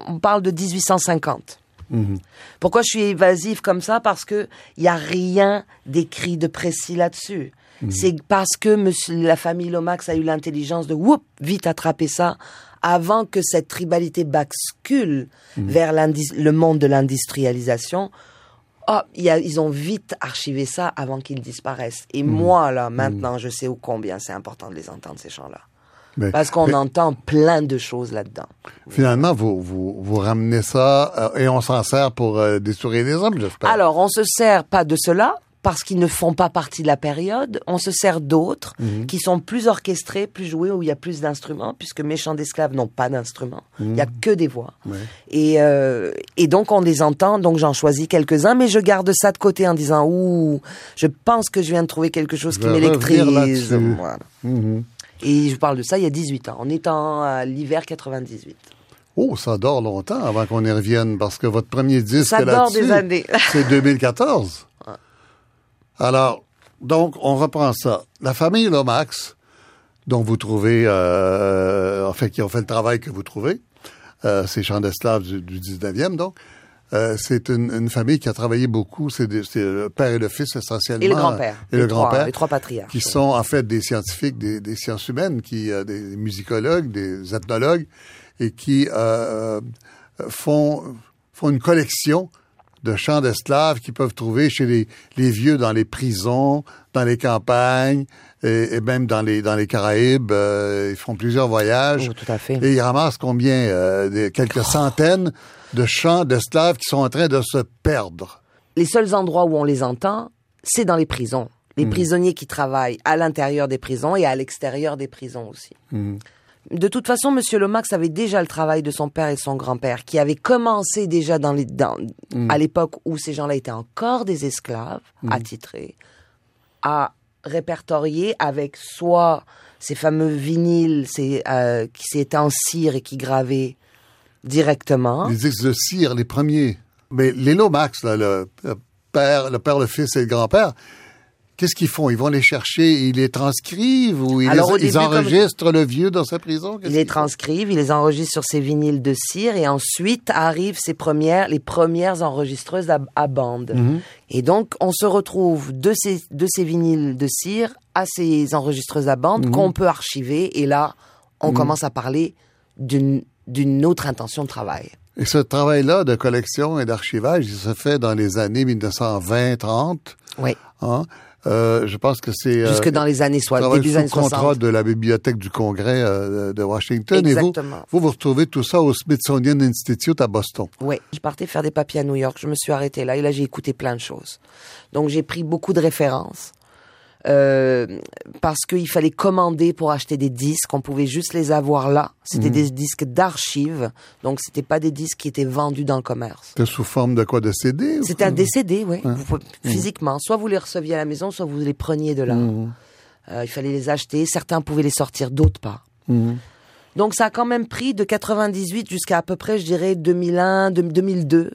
on parle de dix-huit cent cinquante. Mmh. Pourquoi je suis évasive comme ça? Parce qu'il n'y a rien d'écrit de précis là-dessus. Mmh. C'est parce que monsieur, la famille Lomax a eu l'intelligence de whoop, vite attraper ça avant que cette tribalité bascule mmh. vers le monde de l'industrialisation. Oh, y a, ils ont vite archivé ça avant qu'ils disparaissent. Et mmh. moi, là, maintenant, mmh. je sais ô combien c'est important de les entendre, ces chants-là. Mais, parce qu'on mais, entend plein de choses là-dedans. Finalement, oui. vous, vous, vous ramenez ça euh, et on s'en sert pour euh, des souris et des hommes, j'espère. Alors, on se sert pas de cela, parce qu'ils ne font pas partie de la période. On se sert d'autres mmh. qui sont plus orchestrés, plus joués, où il y a plus d'instruments, puisque mes chants d'esclaves n'ont pas d'instruments. Il mmh. n'y a que des voix. Ouais. Et, euh, et donc, on les entend. Donc, j'en choisis quelques-uns, mais je garde ça de côté en disant « Ouh, je pense que je viens de trouver quelque chose je qui m'électrise. » Voilà. Mmh. Et je parle de ça il y a dix-huit ans. On est en euh, l'hiver quatre-vingt-dix-huit. Oh, ça dort longtemps avant qu'on y revienne, parce que votre premier disque ça dort des années. C'est deux mille quatorze. Ouais. Alors, donc, on reprend ça. La famille Lomax, dont vous trouvez, euh, en fait, qui ont fait le travail que vous trouvez, euh, ces chants d'esclaves du, du dix-neuvième, donc, euh, c'est une, une famille qui a travaillé beaucoup. C'est, des, c'est le père et le fils, essentiellement. Et le grand-père. Et les le trois, grand-père. Les trois patriarches. Qui sont, en fait, des scientifiques, des, des sciences humaines, qui, euh, des musicologues, des ethnologues, et qui euh, font, font une collection de chants d'esclaves qu'ils peuvent trouver chez les, les vieux dans les prisons, dans les campagnes et, et même dans les, dans les Caraïbes. Euh, ils font plusieurs voyages. Oh, tout à fait. Et ils ramassent combien? Euh, des, quelques oh. centaines de chants d'esclaves qui sont en train de se perdre. Les seuls endroits où on les entend, c'est dans les prisons. Les mmh. prisonniers qui travaillent à l'intérieur des prisons et à l'extérieur des prisons aussi. Mmh. De toute façon, M. Lomax avait déjà le travail de son père et de son grand-père, qui avait commencé déjà dans les, dans, mmh. à l'époque où ces gens-là étaient encore des esclaves, mmh. attitrés, à répertorier avec soit ces fameux vinyles ces, euh, qui étaient en cire et qui gravaient directement. Les disques de cire, les premiers. Mais les Lomax, là, le, le, père, le père, le fils et le grand-père... Qu'est-ce qu'ils font? Ils vont les chercher, ils les transcrivent ou ils, Alors, les, début, ils enregistrent comme... le vieux dans sa prison? Qu'est-ce ils les transcrivent, ils les enregistrent sur ces vinyles de cire et ensuite arrivent ces premières, les premières enregistreuses à, à bande. Mm-hmm. Et donc, on se retrouve de ces, de ces vinyles de cire à ces enregistreuses à bande mm-hmm. qu'on peut archiver et là, on mm-hmm. commence à parler d'une, d'une autre intention de travail. Et ce travail-là de collection et d'archivage, il se fait dans les années dix-neuf vingt trente. Oui. Hein? Euh, je pense que c'est... Jusque euh, dans les années soixante, début des années soixante. Contrat de la Bibliothèque du Congrès euh, de Washington. Exactement. Et vous, vous, vous retrouvez tout ça au Smithsonian Institute à Boston. Oui. Je partais faire des papiers à New York. Je me suis arrêtée là. Et là, j'ai écouté plein de choses. Donc, j'ai pris beaucoup de références. Euh, parce qu'il fallait commander pour acheter des disques. On pouvait juste les avoir là. C'était mmh. des disques d'archives. Donc, c'était pas des disques qui étaient vendus dans le commerce. C'était sous forme de quoi? De C D? C'était un des C D, oui. Hein? Vous, physiquement. Mmh. Soit vous les receviez à la maison, soit vous les preniez de là. Mmh. Euh, il fallait les acheter. Certains pouvaient les sortir, d'autres pas. Mmh. Donc, ça a quand même pris de quatre-vingt-dix-huit jusqu'à à peu près, je dirais, deux mille un, deux mille deux.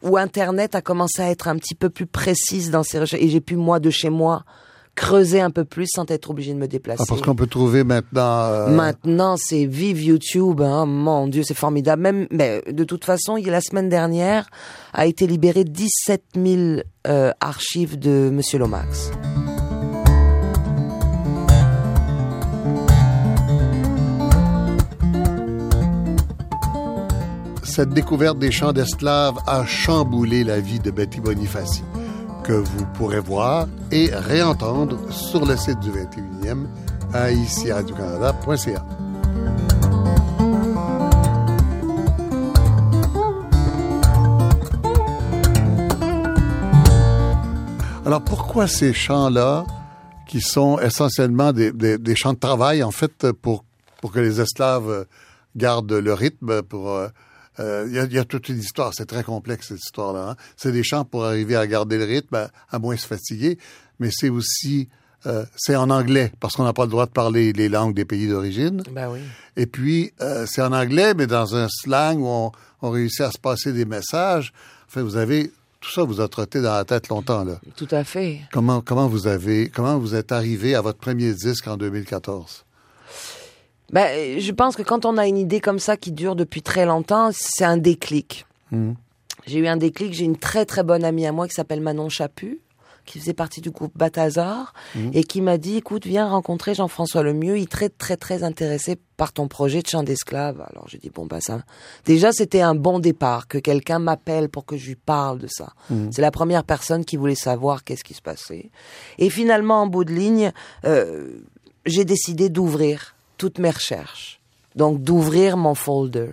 Où Internet a commencé à être un petit peu plus précise dans ses recherches. Et j'ai pu, moi, de chez moi, creuser un peu plus sans être obligé de me déplacer. Ah, parce qu'on peut trouver maintenant... Euh... Maintenant, c'est vive YouTube, hein, mon Dieu, c'est formidable. Même, mais de toute façon, la semaine dernière a été libéré dix-sept mille euh, archives de M. Lomax. Cette découverte des chants d'esclaves a chamboulé la vie de Betty Bonifassi, que vous pourrez voir et réentendre sur le site du vingt et unième à ici radio canada point c a. Alors pourquoi ces chants-là, qui sont essentiellement des, des, des chants de travail, en fait, pour, pour que les esclaves gardent le rythme, pour... Il euh, y, y a toute une histoire, c'est très complexe cette histoire-là. Hein? C'est des chants pour arriver à garder le rythme, à, à moins se fatiguer, mais c'est aussi, euh, c'est en anglais, parce qu'on n'a pas le droit de parler les langues des pays d'origine. Ben oui. Et puis, euh, c'est en anglais, mais dans un slang où on, on réussit à se passer des messages. Enfin, vous avez, tout ça vous a trotté dans la tête longtemps, là. Tout à fait. Comment, comment vous avez, comment vous êtes arrivé à votre premier disque en deux mille quatorze? Ben, je pense que quand on a une idée comme ça qui dure depuis très longtemps, c'est un déclic. Mmh. J'ai eu un déclic, j'ai une très très bonne amie à moi qui s'appelle Manon Chaput, qui faisait partie du groupe Balthazar, mmh. et qui m'a dit, écoute, viens rencontrer Jean-François Lemieux, il est très très très intéressé par ton projet de chant d'esclave. Alors j'ai dit, bon ben ça... Déjà c'était un bon départ, que quelqu'un m'appelle pour que je lui parle de ça. Mmh. C'est la première personne qui voulait savoir qu'est-ce qui se passait. Et finalement, en bout de ligne, euh, j'ai décidé d'ouvrir toutes mes recherches, donc d'ouvrir mon folder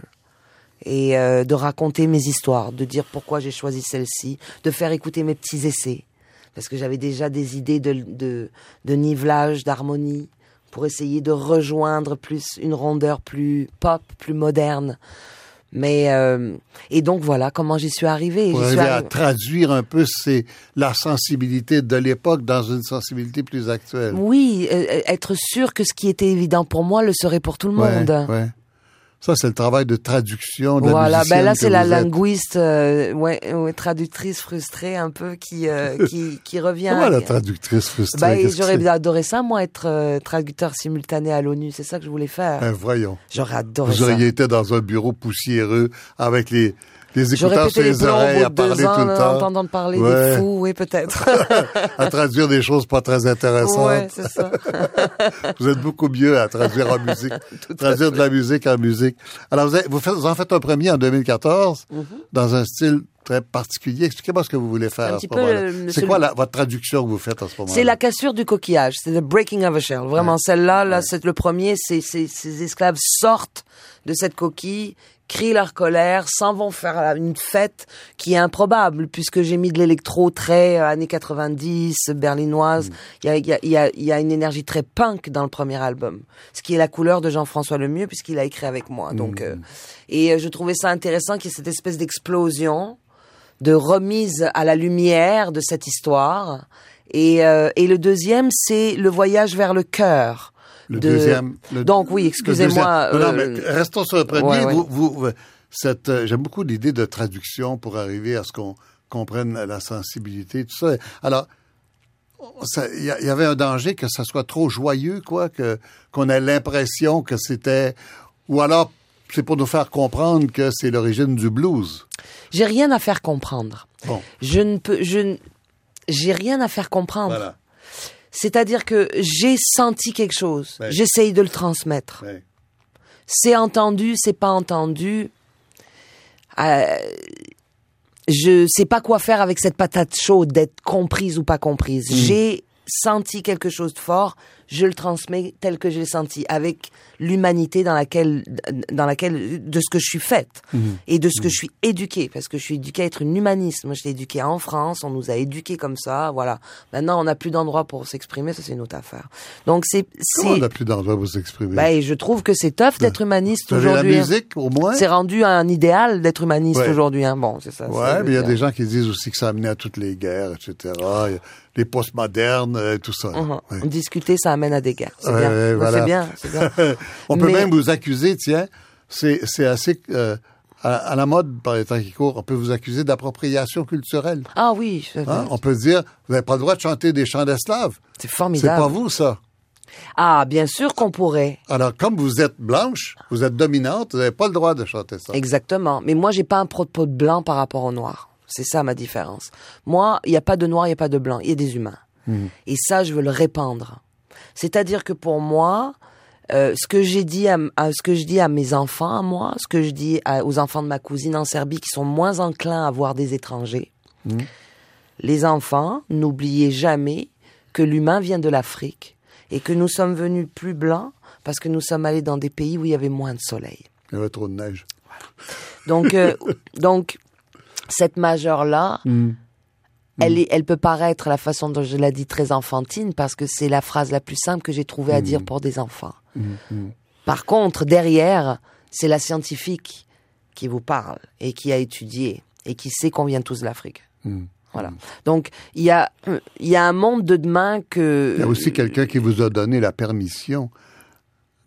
et euh, de raconter mes histoires, de dire pourquoi j'ai choisi celle-ci, de faire écouter mes petits essais, parce que j'avais déjà des idées de, de, de nivelage, d'harmonie, pour essayer de rejoindre plus une rondeur plus pop, plus moderne. Mais euh, et donc voilà comment j'y suis arrivée. Pour arriver suis arrivée... à traduire un peu c'est la sensibilité de l'époque dans une sensibilité plus actuelle. Oui, euh, être sûr que ce qui était évident pour moi le serait pour tout le ouais, monde. Ouais. Ça c'est le travail de traduction de la musicienne. Voilà, ben là c'est la linguiste, euh, ouais, ouais, traductrice frustrée un peu qui euh, qui, qui revient. Comment à... la traductrice frustrée? Ben, j'aurais adoré ça, moi, être euh, traducteur simultané à l'ONU, c'est ça que je voulais faire. Ben, voyons. J'aurais adoré. Vous ça. Vous auriez été dans un bureau poussiéreux avec les les écouteurs sur les, les oreilles à parler ans, tout le temps, en entendant parler ouais. des fous, oui peut-être. À traduire des choses pas très intéressantes. Ouais, c'est ça. Vous êtes beaucoup mieux à traduire en musique, traduire de la musique en musique. Alors vous, avez, vous, faites, vous en faites un premier en deux mille quatorze mm-hmm. dans un style très particulier. Expliquez-moi ce que vous voulez faire un à ce moment-là. Le, c'est celui... quoi la, votre traduction que vous faites à ce moment-là? C'est la cassure du coquillage, c'est le breaking of a shell. Vraiment ouais. celle-là, là, ouais. c'est le premier. C'est, c'est, ces esclaves sortent de cette coquille, crient leur colère, s'en vont faire une fête qui est improbable, puisque j'ai mis de l'électro très euh, années quatre-vingt-dix, berlinoise. Il mmh. y, a, y, a, y, a, y a une énergie très punk dans le premier album, ce qui est la couleur de Jean-François Lemieux, puisqu'il a écrit avec moi. Donc, mmh. euh, et je trouvais ça intéressant qu'il y ait cette espèce d'explosion, de remise à la lumière de cette histoire. Et, euh, et le deuxième, c'est le voyage vers le cœur. Le de... deuxième. Le... Donc oui, excusez-moi. Deuxième... Non, euh... non, mais restons sur le premier. Ouais, ouais. Vous, vous, cette, euh, j'aime beaucoup l'idée de traduction pour arriver à ce qu'on comprenne la sensibilité, tout ça. Alors, il y, y avait un danger que ça soit trop joyeux, quoi, que qu'on ait l'impression que c'était, ou alors c'est pour nous faire comprendre que c'est l'origine du blues. J'ai rien à faire comprendre. Bon. Je ne peux, je ne, j'ai rien à faire comprendre. Voilà. C'est-à-dire que j'ai senti quelque chose. Ouais. J'essaye de le transmettre. Ouais. C'est entendu, c'est pas entendu. Euh, je sais pas quoi faire avec cette patate chaude d'être comprise ou pas comprise. Mmh. J'ai senti quelque chose de fort, je le transmets tel que je l'ai senti, avec l'humanité dans laquelle, dans laquelle, de ce que je suis faite mmh. et de ce mmh. que je suis éduquée, parce que je suis éduquée à être une humaniste. Moi, je l'ai éduquée en France, on nous a éduqués comme ça, voilà. Maintenant, on n'a plus d'endroit pour s'exprimer, ça c'est une autre affaire. Donc c'est, c'est... Comment on n'a plus d'endroit pour s'exprimer? Bah, et je trouve que c'est tough d'être humaniste T'avais aujourd'hui. La musique, au moins. C'est rendu un idéal d'être humaniste ouais. aujourd'hui, hein. Bon, c'est ça. Ouais, c'est ça, mais il y a des gens qui disent aussi que ça a amené à toutes les guerres, et cetera. Les postmodernes, euh, tout ça. Mm-hmm. Oui. Discuter, ça amène à des guerres. C'est, euh, bien. Voilà. c'est bien. C'est bien. On peut Mais... même vous accuser, tiens, c'est, c'est assez... Euh... À, à la mode, par les temps qui courent, on peut vous accuser d'appropriation culturelle. Ah oui. Je... Hein? On peut dire, vous n'avez pas le droit de chanter des chants d'esclaves. C'est formidable. C'est pas vous, ça. Ah, bien sûr qu'on pourrait. Alors, comme vous êtes blanche, vous êtes dominante, vous n'avez pas le droit de chanter ça. Exactement. Mais moi, j'ai pas un propos de blanc par rapport au noir. C'est ça ma différence. Moi, il n'y a pas de noir, il n'y a pas de blanc. Il y a des humains. Mmh. Et ça, je veux le répandre. C'est-à-dire que pour moi, euh, ce que j'ai dit à, à, ce que je dis à mes enfants, à moi, ce que je dis à, aux enfants de ma cousine en Serbie qui sont moins enclins à voir des étrangers, mmh. les enfants, n'oubliez jamais que l'humain vient de l'Afrique et que nous sommes venus plus blancs parce que nous sommes allés dans des pays où il y avait moins de soleil. Il y avait trop de neige. Voilà. Donc, euh, donc... cette majeure-là, mmh. Mmh. Elle, est, elle peut paraître, la façon dont je l'ai dit, très enfantine, parce que c'est la phrase la plus simple que j'ai trouvée à mmh. dire pour des enfants. Mmh. Mmh. Par contre, derrière, c'est la scientifique qui vous parle, et qui a étudié, et qui sait qu'on vient tous de l'Afrique. Mmh. Voilà. Donc, il y a, il y a un monde de demain que... Il y a aussi quelqu'un qui vous a donné la permission...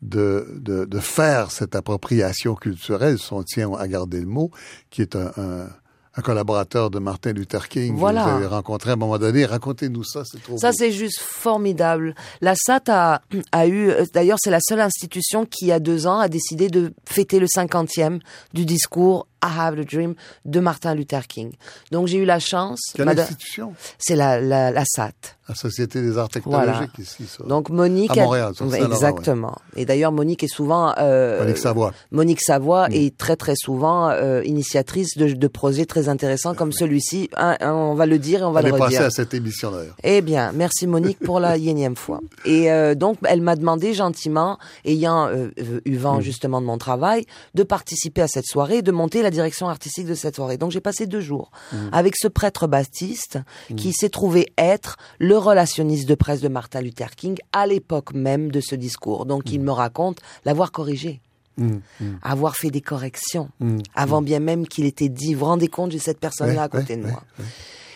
De, de, de faire cette appropriation culturelle, si on tient à garder le mot, qui est un, un, un collaborateur de Martin Luther King voilà. que vous avez rencontré à un moment donné. Racontez-nous ça, c'est trop Ça, beau. C'est juste formidable. La S A T a, a eu... D'ailleurs, c'est la seule institution qui, il y a deux ans, a décidé de fêter le cinquantième du discours « I have a dream » de Martin Luther King. Donc, j'ai eu la chance... Quelle madame, institution? C'est la, la, la S A T. La Société des Arts Technologiques, voilà. ici. Ça. Donc, Monique... À Montréal. A... Exactement. Ouais. Et d'ailleurs, Monique est souvent... Euh, Monique Savoie. Monique Savoie oui. est très, très souvent euh, initiatrice de, de projets très intéressants oui. comme oui. celui-ci. Un, un, on va le dire et on va Elle le redire. Elle est passée à cette émission, d'ailleurs. Eh bien, merci Monique pour la énième fois. Et euh, donc, elle m'a demandé gentiment, ayant euh, eu vent oui. justement de mon travail, de participer à cette soirée, de monter la direction artistique de cette soirée. Donc j'ai passé deux jours mmh. avec ce prêtre baptiste mmh. qui s'est trouvé être le relationniste de presse de Martin Luther King à l'époque même de ce discours. Donc mmh. il me raconte l'avoir corrigé, mmh. Mmh. avoir fait des corrections, mmh. avant mmh. bien même qu'il était dit, vous vous rendez compte, j'ai cette personne-là ouais, à côté ouais, de ouais, moi. Ouais, ouais.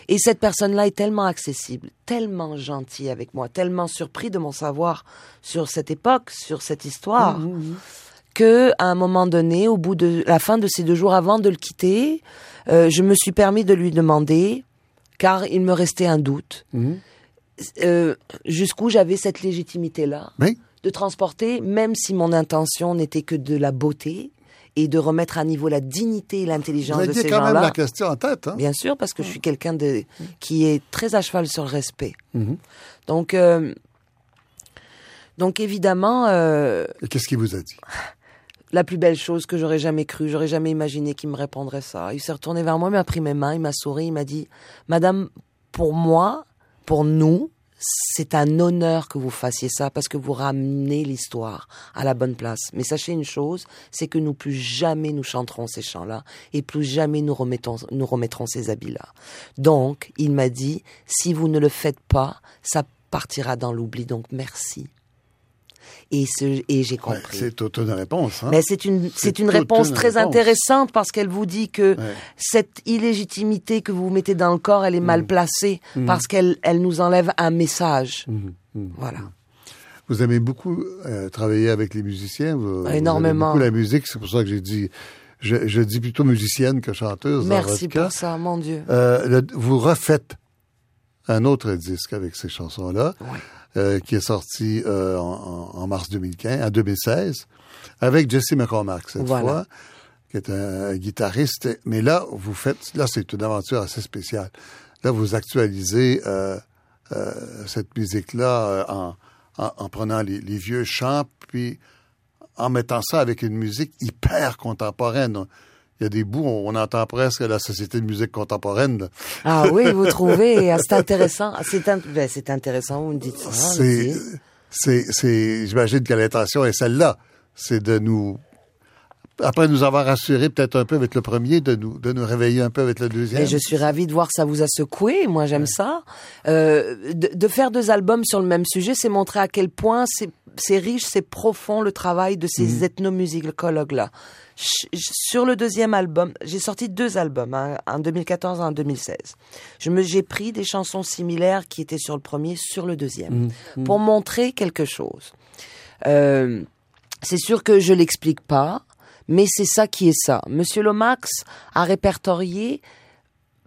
Et cette personne-là est tellement accessible, tellement gentille avec moi, tellement surpris de mon savoir sur cette époque, sur cette histoire... Mmh, mmh. que, à un moment donné, au bout de la fin de ces deux jours, avant de le quitter, euh, je me suis permis de lui demander, car il me restait un doute, mmh. euh, jusqu'où j'avais cette légitimité-là, oui. de transporter, même si mon intention n'était que de la beauté, et de remettre à niveau la dignité et l'intelligence de ces gens-là. Vous aviez quand même la question en tête. Hein? Bien sûr, parce que mmh. je suis quelqu'un de, qui est très à cheval sur le respect. Mmh. Donc, euh, donc, évidemment... Euh, et qu'est-ce qu'il vous a dit? La plus belle chose que j'aurais jamais cru, j'aurais jamais imaginé qu'il me répondrait ça. Il s'est retourné vers moi, il m'a pris mes mains, il m'a souri, il m'a dit « Madame, pour moi, pour nous, c'est un honneur que vous fassiez ça parce que vous ramenez l'histoire à la bonne place. Mais sachez une chose, c'est que nous plus jamais nous chanterons ces chants-là et plus jamais nous remettons, nous remettrons ces habits-là. » Donc, il m'a dit « Si vous ne le faites pas, ça partira dans l'oubli, donc merci. » Et, ce, et j'ai compris. Ouais, c'est toute une réponse. Hein? Mais c'est une, c'est c'est une réponse une très réponse. intéressante parce qu'elle vous dit que ouais. cette illégitimité que vous mettez dans le corps, elle est mmh. mal placée mmh. parce qu'elle elle nous enlève un message. Mmh. Mmh. Voilà. Vous aimez beaucoup euh, travailler avec les musiciens. Vous, Énormément. Vous aimez beaucoup la musique, c'est pour ça que j'ai dit... Je, je dis plutôt musicienne que chanteuse. Merci pour cas. ça, mon Dieu. Euh, le, vous refaites un autre disque avec ces chansons-là. Oui. Euh, qui est sorti euh, en, en mars deux mille quinze, en deux mille seize, avec Jesse McCormack cette voilà. fois, qui est un, un guitariste. Mais là, vous faites, là, c'est une aventure assez spéciale. Là, vous actualisez euh, euh, cette musique-là euh, en, en, en prenant les, les vieux chants, puis en mettant ça avec une musique hyper contemporaine. il y a des bouts, on, on entend presque la Société de musique contemporaine. Là. Ah oui, vous trouvez, c'est intéressant. C'est, in... ben, c'est intéressant, vous me dites ça. C'est, c'est, c'est, j'imagine que l'intention est celle-là, c'est de nous... Après nous avoir rassuré peut-être un peu avec le premier, de nous de nous réveiller un peu avec le deuxième. Et je suis ravie de voir que ça vous a secoué. Moi, j'aime ouais. ça. Euh, de, de faire deux albums sur le même sujet, c'est montrer à quel point c'est c'est riche, c'est profond le travail de ces mmh. ethnomusicologues-là. Je, je, sur le deuxième album, j'ai sorti deux albums, hein, en deux mille quatorze et en deux mille seize. Je me j'ai pris des chansons similaires qui étaient sur le premier, sur le deuxième, mmh. pour montrer quelque chose. Euh, c'est sûr que je l'explique pas. Mais c'est ça qui est ça. M. Lomax a répertorié,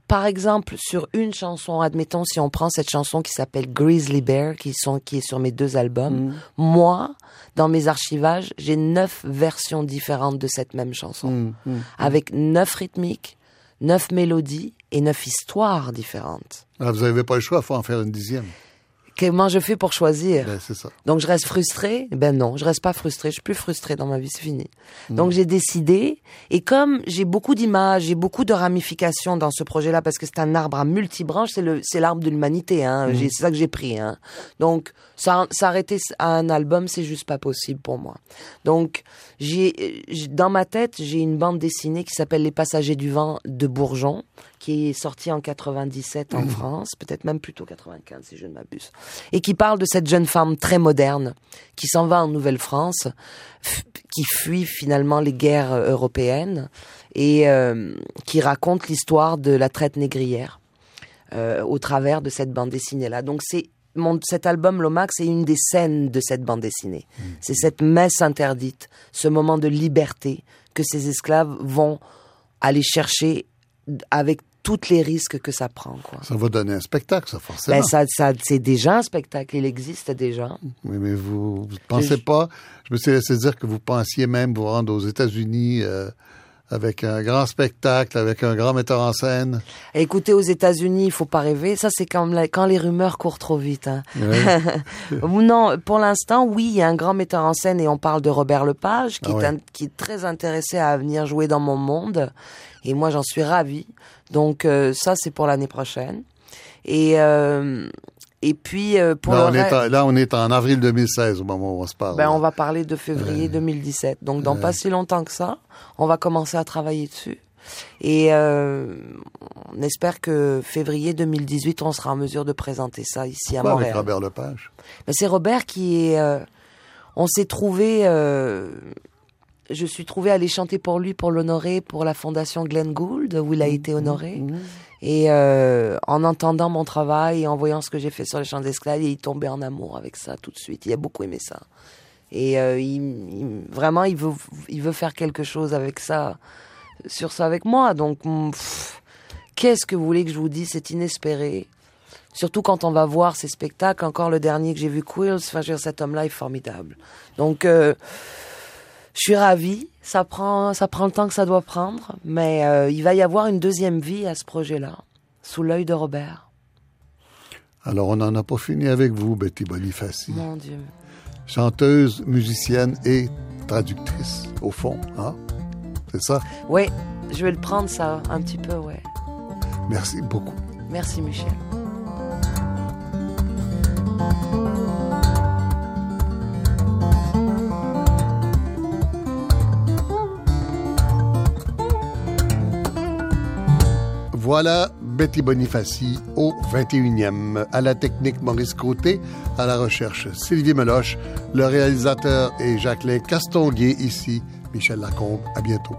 par exemple, sur une chanson, admettons, si on prend cette chanson qui s'appelle Grizzly Bear, qui, sont, qui est sur mes deux albums, mmh. moi, dans mes archivages, j'ai neuf versions différentes de cette même chanson. Mmh. Mmh. Avec neuf rythmiques, neuf mélodies et neuf histoires différentes. Alors vous n'avez pas le choix, il faut en faire une dixième. Comment je fais pour choisir? Ben, c'est ça. Donc je reste frustrée? Ben non, je reste pas frustrée. Je suis plus frustrée dans ma vie, c'est fini. Mmh. Donc j'ai décidé, et comme j'ai beaucoup d'images, j'ai beaucoup de ramifications dans ce projet-là, parce que c'est un arbre à multibranches, c'est, le, c'est l'arbre de l'humanité, hein. Mmh. J'ai, c'est ça que j'ai pris, hein. Donc ça, s'arrêter à un album, c'est juste pas possible pour moi. Donc j'ai, dans ma tête, j'ai une bande dessinée qui s'appelle Les Passagers du Vent de Bourgeon, qui est sortie en quatre-vingt-dix-sept en mmh. France, peut-être même plutôt quatre-vingt-quinze si je ne m'abuse, et qui parle de cette jeune femme très moderne qui s'en va en Nouvelle-France, f- qui fuit finalement les guerres européennes et euh, qui raconte l'histoire de la traite négrière euh, au travers de cette bande dessinée-là. Donc c'est mon, cet album Lomax est une des scènes de cette bande dessinée. Mmh. C'est cette messe interdite, ce moment de liberté que ces esclaves vont aller chercher avec toutes les risques que ça prend, quoi. Ça va donner un spectacle, ça, forcément. Ben, ça, ça, c'est déjà un spectacle. Il existe déjà. Oui, mais vous ne pensez je... pas... Je me suis laissé dire que vous pensiez même vous rendre aux États-Unis euh, avec un grand spectacle, avec un grand metteur en scène. Écoutez, aux États-Unis, il ne faut pas rêver. Ça, c'est quand, la, quand les rumeurs courent trop vite. Hein. Oui. Non, pour l'instant, oui, il y a un grand metteur en scène et on parle de Robert Lepage, qui, ah, oui. est, un, qui est très intéressé à venir jouer dans mon monde. Et moi, j'en suis ravie. Donc, euh, ça, c'est pour l'année prochaine. Et, euh, et puis, euh, pour là, le on reste... est en, là, on est en avril deux mille seize, au moment où on se parle. Ben, on va parler de février euh... deux mille dix-sept. Donc, dans euh... pas si longtemps que ça, on va commencer à travailler dessus. Et euh, on espère que février deux mille dix-huit, on sera en mesure de présenter ça ici à Pourquoi Montréal. Avec Robert Lepage? Ben, c'est Robert qui est... Euh, on s'est trouvé... Euh, je suis trouvée à aller chanter pour lui, pour l'honorer, pour la fondation Glenn Gould, où il a été honoré. Mmh. Et euh, en entendant mon travail et en voyant ce que j'ai fait sur les chants d'esclaves, il est tombé en amour avec ça tout de suite. Il a beaucoup aimé ça. Et euh, il, il, vraiment, il veut, il veut faire quelque chose avec ça, sur ça avec moi. Donc, pff, qu'est-ce que vous voulez que je vous dise? C'est inespéré. Surtout quand on va voir ces spectacles. Encore le dernier que j'ai vu, Quills, enfin, je veux dire, cet homme-là est formidable. Donc... Euh, je suis ravie, ça prend, ça prend le temps que ça doit prendre, mais euh, il va y avoir une deuxième vie à ce projet-là, sous l'œil de Robert. Alors, on n'en a pas fini avec vous, Betty Bonifassi. Mon Dieu. Chanteuse, musicienne et traductrice, au fond, hein? C'est ça? Oui, je vais le prendre, ça, un petit peu, ouais. Merci beaucoup. Merci, Michel. Voilà Betty Bonifassi au vingt et unième, à la technique Maurice Côté, à la recherche Sylvie Meloche, le réalisateur est Jacqueline Castonguay, ici Michel Lacombe. À bientôt.